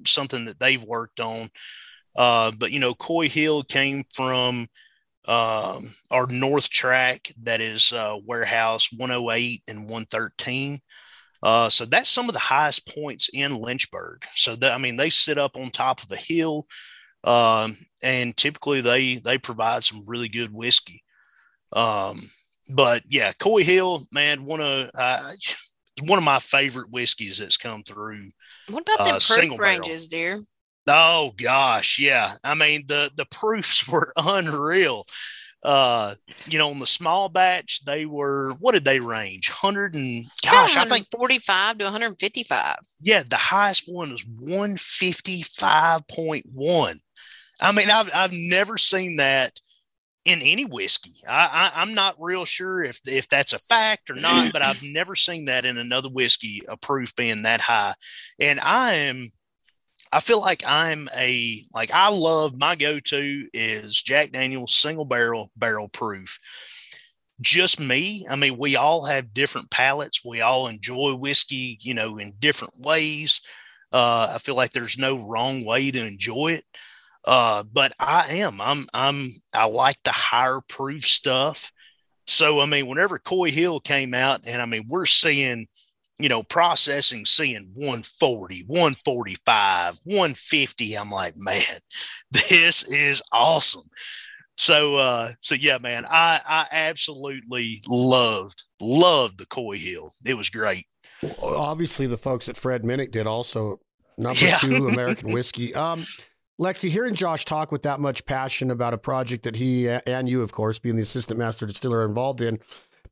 something that they've worked on. But Coy Hill came from our north track, that is warehouse 108 and 113. So that's some of the highest points in Lynchburg. So they sit up on top of a hill, and typically they provide some really good whiskey. But yeah, Coy Hill, man, one of my favorite whiskeys that's come through. What about the proof ranges, dear? Oh gosh, yeah. I mean, the proofs were unreal. On the small batch, they were, what did they range? 145 to 155. Yeah, the highest one was 155.1. I mean, I've never seen that in any whiskey. I'm not real sure if that's a fact or not, but I've never seen that in another whiskey, a proof being that high. And I love, my go-to is Jack Daniel's single barrel proof. Just me. I mean, we all have different palates. We all enjoy whiskey, in different ways. I feel like there's no wrong way to enjoy it. But I like the higher proof stuff. So, I mean, whenever Coy Hill came out, and I mean, we're seeing, processing, seeing 140, 145, 150. I'm like, man, this is awesome. So yeah, man, I absolutely loved the Coy Hill. It was great. Well, obviously the folks at Fred Minnick did also #2 American whiskey. Lexi, hearing Josh talk with that much passion about a project that he and you, of course, being the assistant master distiller, are involved in,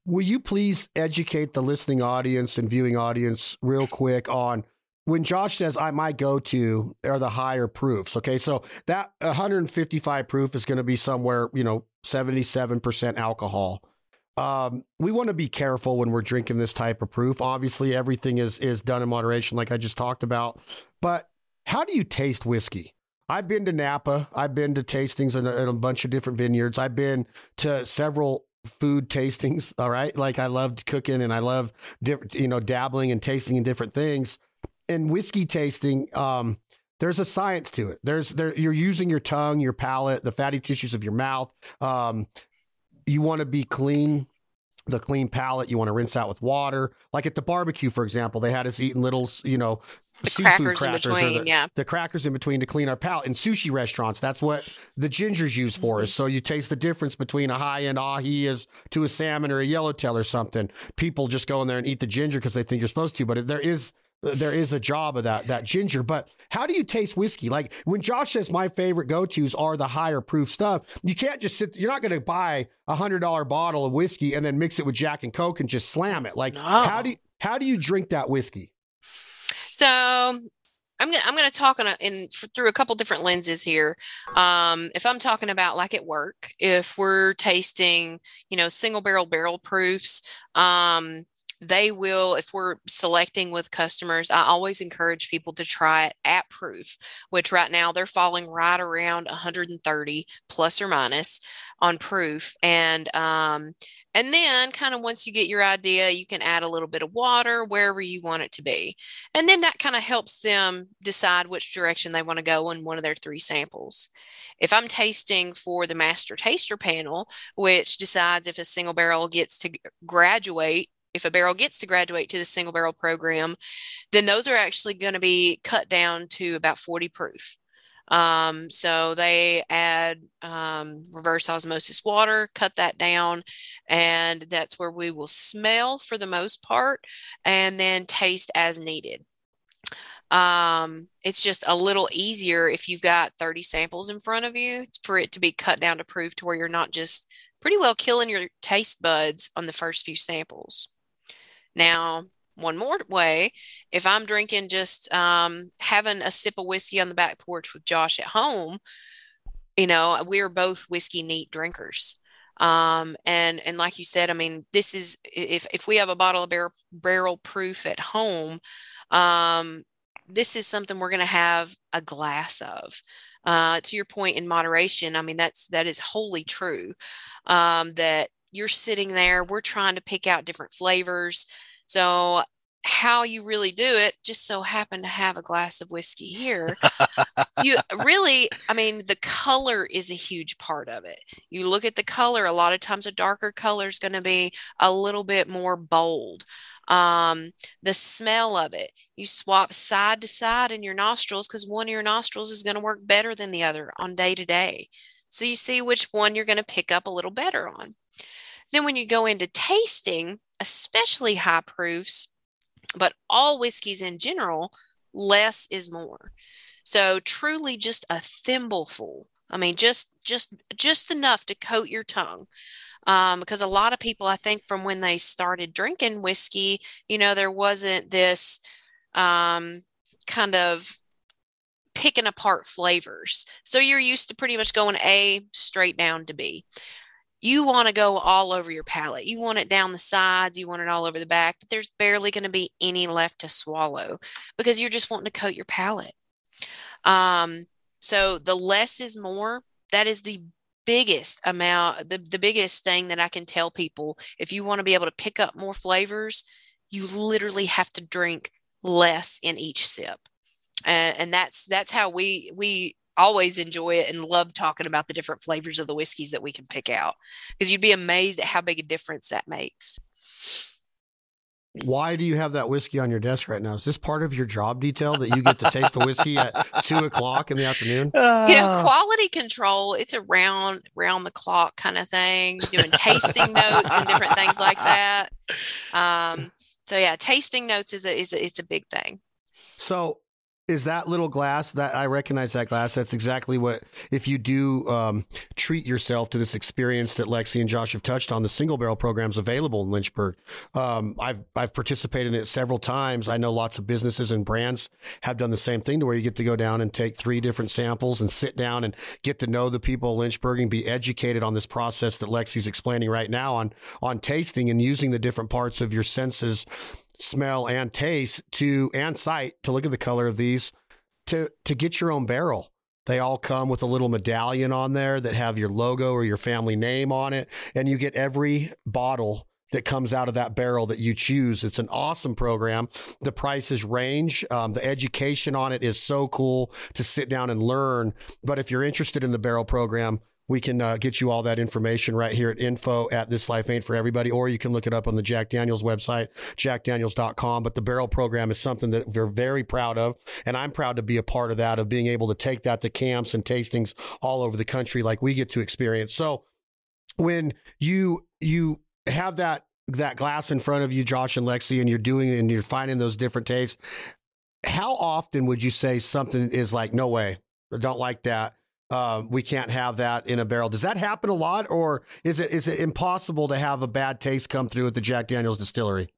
will you please educate the listening audience and viewing audience real quick on when Josh says I might go to are the higher proofs. Okay. So that 155 proof is going to be somewhere, you know, 77% alcohol. We want to be careful when we're drinking this type of proof. Obviously everything is done in moderation, like I just talked about, but how do you taste whiskey? I've been to Napa. I've been to tastings in a bunch of different vineyards. I've been to several food tastings. All right. Like I loved cooking and I love different, you know, dabbling and tasting in different things. And whiskey tasting, there's a science to it. You're using your tongue, your palate, the fatty tissues of your mouth. You want to be clean, the clean palate. You want to rinse out with water. Like at the barbecue, for example, they had us eating little, you know, seafood crackers in between, the crackers in between to clean our palate. In sushi restaurants, that's what the gingers use for us. So you taste the difference between a high-end ahi is to a salmon or a yellowtail or something. People just go in there and eat the ginger because they think you're supposed to, but there is a job of that ginger. But how do you taste whiskey? Like when Josh says my favorite go-tos are the higher proof stuff, you can't just you're not going to buy $100 bottle of whiskey and then mix it with Jack and Coke and just slam it. Like, no. How do you drink that whiskey? So I'm going to talk through a couple different lenses here. If I'm talking about like at work, if we're tasting, you know, single barrel proofs, they will, if we're selecting with customers, I always encourage people to try it at proof, which right now they're falling right around 130 plus or minus on proof. And then kind of once you get your idea, you can add a little bit of water wherever you want it to be. And then that kind of helps them decide which direction they want to go in one of their three samples. If I'm tasting for the master taster panel, which decides if a single barrel gets to graduate, if a barrel gets to graduate to the single barrel program, then those are actually going to be cut down to about 40 proof. So they add reverse osmosis water, cut that down, and that's where we will smell for the most part and then taste as needed. It's just a little easier if you've got 30 samples in front of you for it to be cut down to proof to where you're not just pretty well killing your taste buds on the first few samples. Now, one more way, if I'm drinking just having a sip of whiskey on the back porch with Josh at home, you know, we're both whiskey neat drinkers. And like you said, I mean, this is, if we have a bottle of barrel proof at home, this is something we're going to have a glass of. To your point in moderation, I mean, that is wholly true, that you're sitting there, we're trying to pick out different flavors. So how you really do it, just so happen to have a glass of whiskey here. You really, I mean, the color is a huge part of it. You look at the color, a lot of times a darker color is going to be a little bit more bold. The smell of it, you swap side to side in your nostrils because one of your nostrils is going to work better than the other on day to day. So you see which one you're going to pick up a little better on. Then when you go into tasting, especially high proofs, but all whiskeys in general, less is more. So truly just a thimbleful. I mean, just enough to coat your tongue. Because a lot of people, I think from when they started drinking whiskey, you know, there wasn't this kind of picking apart flavors. So you're used to pretty much going A straight down to B. You want to go all over your palate. You want it down the sides. You want it all over the back. But there's barely going to be any left to swallow because you're just wanting to coat your palate. So the less is more. That is the biggest amount, the biggest thing that I can tell people. If you want to be able to pick up more flavors, you literally have to drink less in each sip. And that's how we always enjoy it and love talking about the different flavors of the whiskeys that we can pick out, because you'd be amazed at how big a difference that makes. Why do you have that whiskey on your desk right now? Is this part of your job detail that you get to taste the whiskey at 2:00 in the afternoon? You know, quality control, it's a round the clock kind of thing, doing tasting notes and different things like that. So yeah, tasting notes is a big thing. So is that little glass that I recognize that glass. That's exactly what, if you do treat yourself to this experience that Lexi and Josh have touched on, the single barrel program's available in Lynchburg. I've participated in it several times. I know lots of businesses and brands have done the same thing, to where you get to go down and take three different samples and sit down and get to know the people of Lynchburg and be educated on this process that Lexi's explaining right now on tasting and using the different parts of your senses, smell and taste and sight, to look at the color of these, to get your own barrel. They all come with a little medallion on there that have your logo or your family name on it. And you get every bottle that comes out of that barrel that you choose. It's an awesome program. The prices range. The education on it is so cool to sit down and learn. But if you're interested in the barrel program, we can get you all that information right here at info@thislifeaintforeverybody, or you can look it up on the Jack Daniels website, jackdaniels.com. But the barrel program is something that we're very proud of. And I'm proud to be a part of that, of being able to take that to camps and tastings all over the country like we get to experience. So when you have that glass in front of you, Josh and Lexi, and you're doing it and you're finding those different tastes, how often would you say something is like, no way, I don't like that? We can't have that in a barrel. Does that happen a lot, or is it impossible to have a bad taste come through at the Jack Daniel's distillery?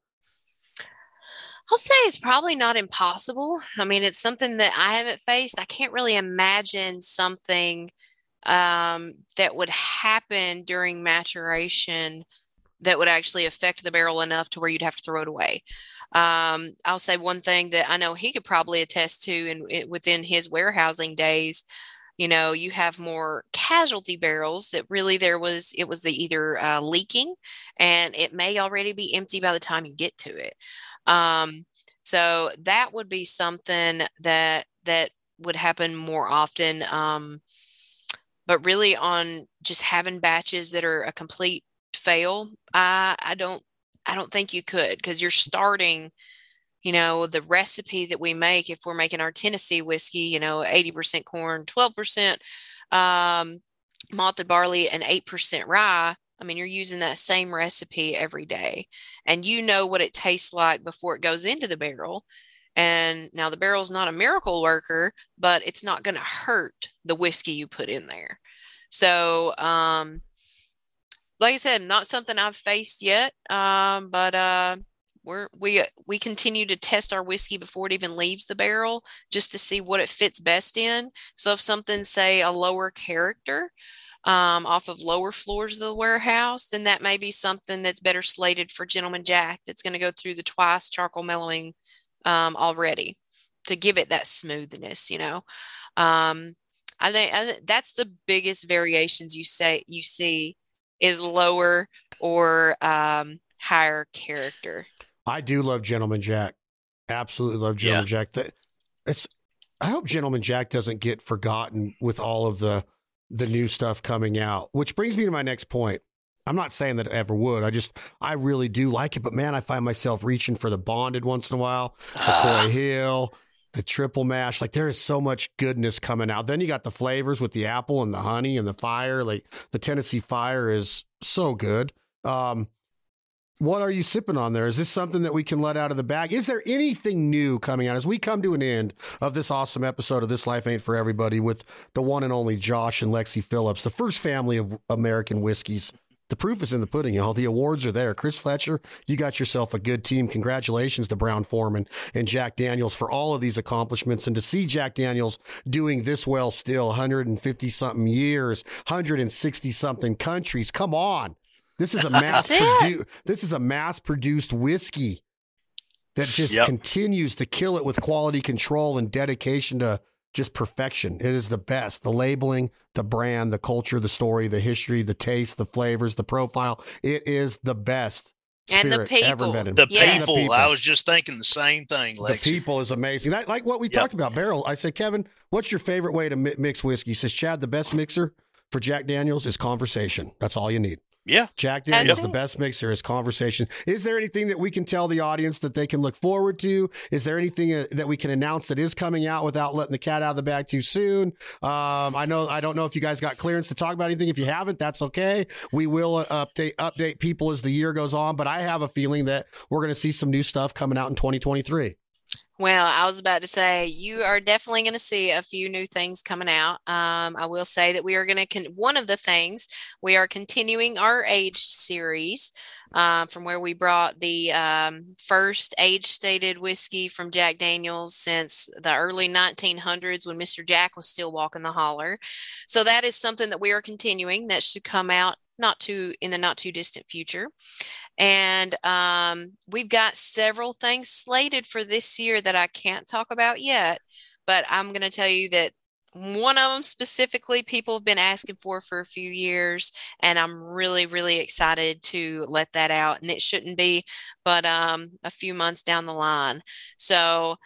I'll say it's probably not impossible. I mean, it's something that I haven't faced. I can't really imagine something that would happen during maturation that would actually affect the barrel enough to where you'd have to throw it away. I'll say one thing that I know he could probably attest to, and within his warehousing days, you know, you have more casualty barrels that really it was either leaking, and it may already be empty by the time you get to it. So that would be something that would happen more often. But really, on just having batches that are a complete fail, I don't think you could, because you're starting. You know, the recipe that we make, if we're making our Tennessee whiskey, you know, 80% corn, 12% malted barley, and 8% rye. I mean, you're using that same recipe every day, and you know what it tastes like before it goes into the barrel. And now the barrel's not a miracle worker, but it's not going to hurt the whiskey you put in there. So, like I said, not something I've faced yet, but we continue to test our whiskey before it even leaves the barrel, just to see what it fits best in. So if something, say, a lower character off of lower floors of the warehouse, then that may be something that's better slated for Gentleman Jack, that's going to go through the twice charcoal mellowing already to give it that smoothness, you know. I think that's the biggest variations you see is lower or higher character. I do love Gentleman Jack. Absolutely love Gentleman Jack. I hope Gentleman Jack doesn't get forgotten with all of the new stuff coming out, which brings me to my next point. I'm not saying that it ever would. I really do like it, but man, I find myself reaching for the bonded once in a while, the Coy Hill, the triple mash. Like, there is so much goodness coming out. Then you got the flavors with the apple and the honey and the fire. Like, the Tennessee Fire is so good. What are you sipping on there? Is this something that we can let out of the bag? Is there anything new coming out as we come to an end of this awesome episode of This Life Ain't For Everybody with the one and only Josh and Lexi Phillips, the first family of American whiskeys? The proof is in the pudding, y'all. The awards are there. Chris Fletcher, you got yourself a good team. Congratulations to Brown-Forman and Jack Daniels for all of these accomplishments. And to see Jack Daniels doing this well still, 150-something years, 160-something countries. Come on. This is a mass-produced whiskey that just continues to kill it with quality control and dedication to just perfection. It is the best. The labeling, the brand, the culture, the story, the history, the taste, the flavors, the profile. It is the best. And the people. The people. I was just thinking the same thing, Lexi. The people is amazing. That, like what we talked about, barrel. I said, Kevin, what's your favorite way to mix whiskey? He says, Chad, the best mixer for Jack Daniels is conversation. That's all you need. Yeah. Jack Daniels, the best mixer is conversation. Is there anything that we can tell the audience that they can look forward to? Is there anything that we can announce that is coming out without letting the cat out of the bag too soon? I don't know if you guys got clearance to talk about anything. If you haven't, that's okay. We will update people as the year goes on, but I have a feeling that we're going to see some new stuff coming out in 2023. Well, I was about to say, you are definitely going to see a few new things coming out. I will say that we are going to, one of the things, we are continuing our age series from where we brought the first age-stated whiskey from Jack Daniel's since the early 1900s when Mr. Jack was still walking the holler. So that is something that we are continuing that should come out in the not too distant future. And we've got several things slated for this year that I can't talk about yet, but I'm going to tell you that one of them specifically people have been asking for a few years, and I'm really, really excited to let that out. And it shouldn't be, but a few months down the line. So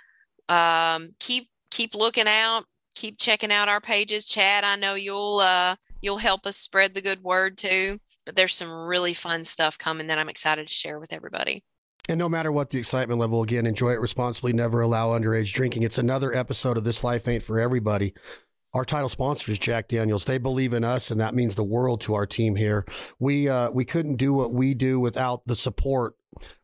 keep looking out. Keep checking out our pages. Chad, I know you'll help us spread the good word too, but there's some really fun stuff coming that I'm excited to share with everybody. And no matter what the excitement level, again, enjoy it responsibly. Never allow underage drinking. It's another episode of This Life Ain't For Everybody. Our title sponsor is Jack Daniels. They believe in us, and that means the world to our team here. We couldn't do what we do without the support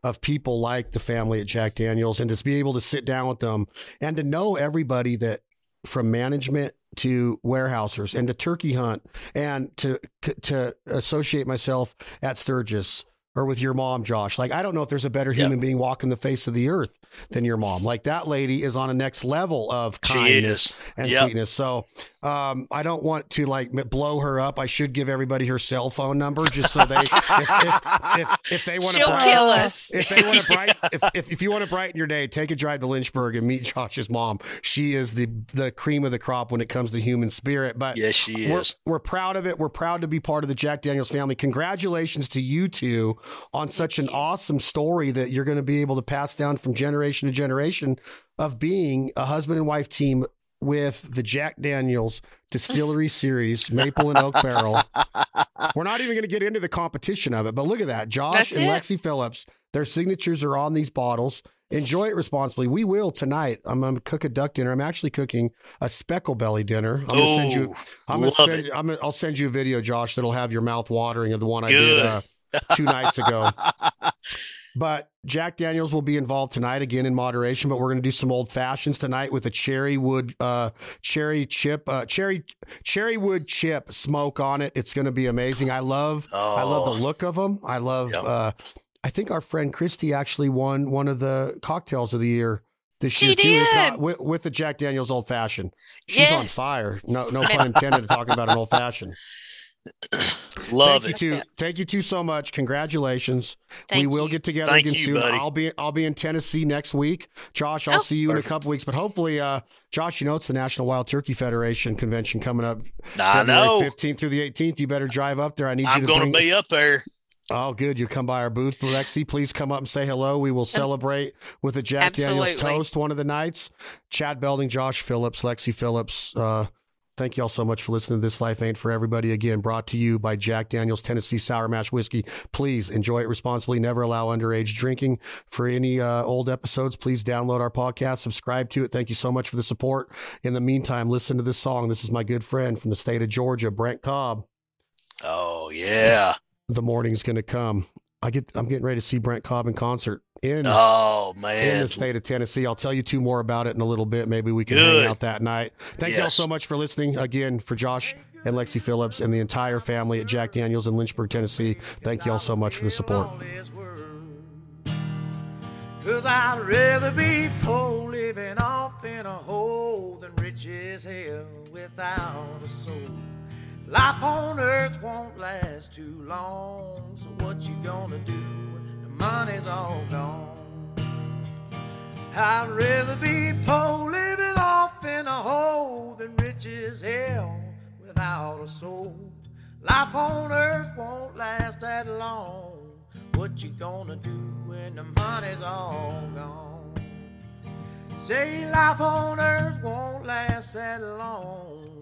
of people like the family at Jack Daniels, and to be able to sit down with them and to know everybody that, from management to warehousers and to turkey hunt and to associate myself at Sturgis or with your mom, Josh. Like, I don't know if there's a better human being walking the face of the earth than your mom. Like, that lady is on a next level of kindness and sweetness. So I don't want to like blow her up. I should give everybody her cell phone number just so they, if they want to, she'll kill us. If they want to if you want to brighten your day, take a drive to Lynchburg and meet Josh's mom. She is the cream of the crop when it comes to human spirit. But yes, she is. We're proud of it. We're proud to be part of the Jack Daniels family. Congratulations to you two on such an awesome story that you're going to be able to pass down from generation to generation of being a husband and wife team with the Jack Daniels Distillery Series, Maple and Oak Barrel. We're not even going to get into the competition of it, but look at that. Josh and Lexi Phillips, their signatures are on these bottles. Enjoy it responsibly. We will tonight. I'm going to cook a duck dinner. I'm actually cooking a speckle belly dinner. I'll send you a video, Josh, that'll have your mouth watering of the one I did two nights ago. But Jack Daniels will be involved tonight again in moderation, but we're going to do some old fashions tonight with a cherry wood chip smoke on it. It's going to be amazing. I love the look of them. I think our friend Christy actually won one of the cocktails of the year this year too, with the Jack Daniels old fashioned. She's on fire. No pun intended talking about an old fashioned. Thank you two so much. Congratulations. We will get together again soon. Buddy. I'll be in Tennessee next week. Josh, I'll see you in a couple weeks, but hopefully, Josh, you know, it's the National Wild Turkey Federation convention coming up. I know. 15th through the 18th. You better drive up there. I'm going to be up there. Oh, good. You come by our booth, Lexi. Please come up and say hello. We will celebrate with a Jack Daniels toast one of the nights. Chad Belding, Josh Phillips, Lexi Phillips, thank y'all so much for listening to This Life Ain't For Everybody. Again, brought to you by Jack Daniel's Tennessee Sour Mash Whiskey. Please enjoy it responsibly. Never allow underage drinking. For any old episodes, please download our podcast, subscribe to it. Thank you so much for the support. In the meantime, listen to this song. This is my good friend from the state of Georgia, Brent Cobb. Oh, yeah. The morning's going to come. I'm getting ready to see Brent Cobb in concert in the state of Tennessee. I'll tell you two more about it in a little bit. Maybe we can hang out that night. Thank y'all so much for listening. Again, for Josh and Lexi Phillips and the entire family at Jack Daniels in Lynchburg, Tennessee, thank y'all so much for the support. 'Cause I'd rather be poor living off in a hole than rich as hell without a soul. Life on earth won't last too long, so what you gonna do when the money's all gone? I'd rather be poor living off in a hole than rich as hell without a soul. Life on earth won't last that long, what you gonna do when the money's all gone? Say life on earth won't last that long,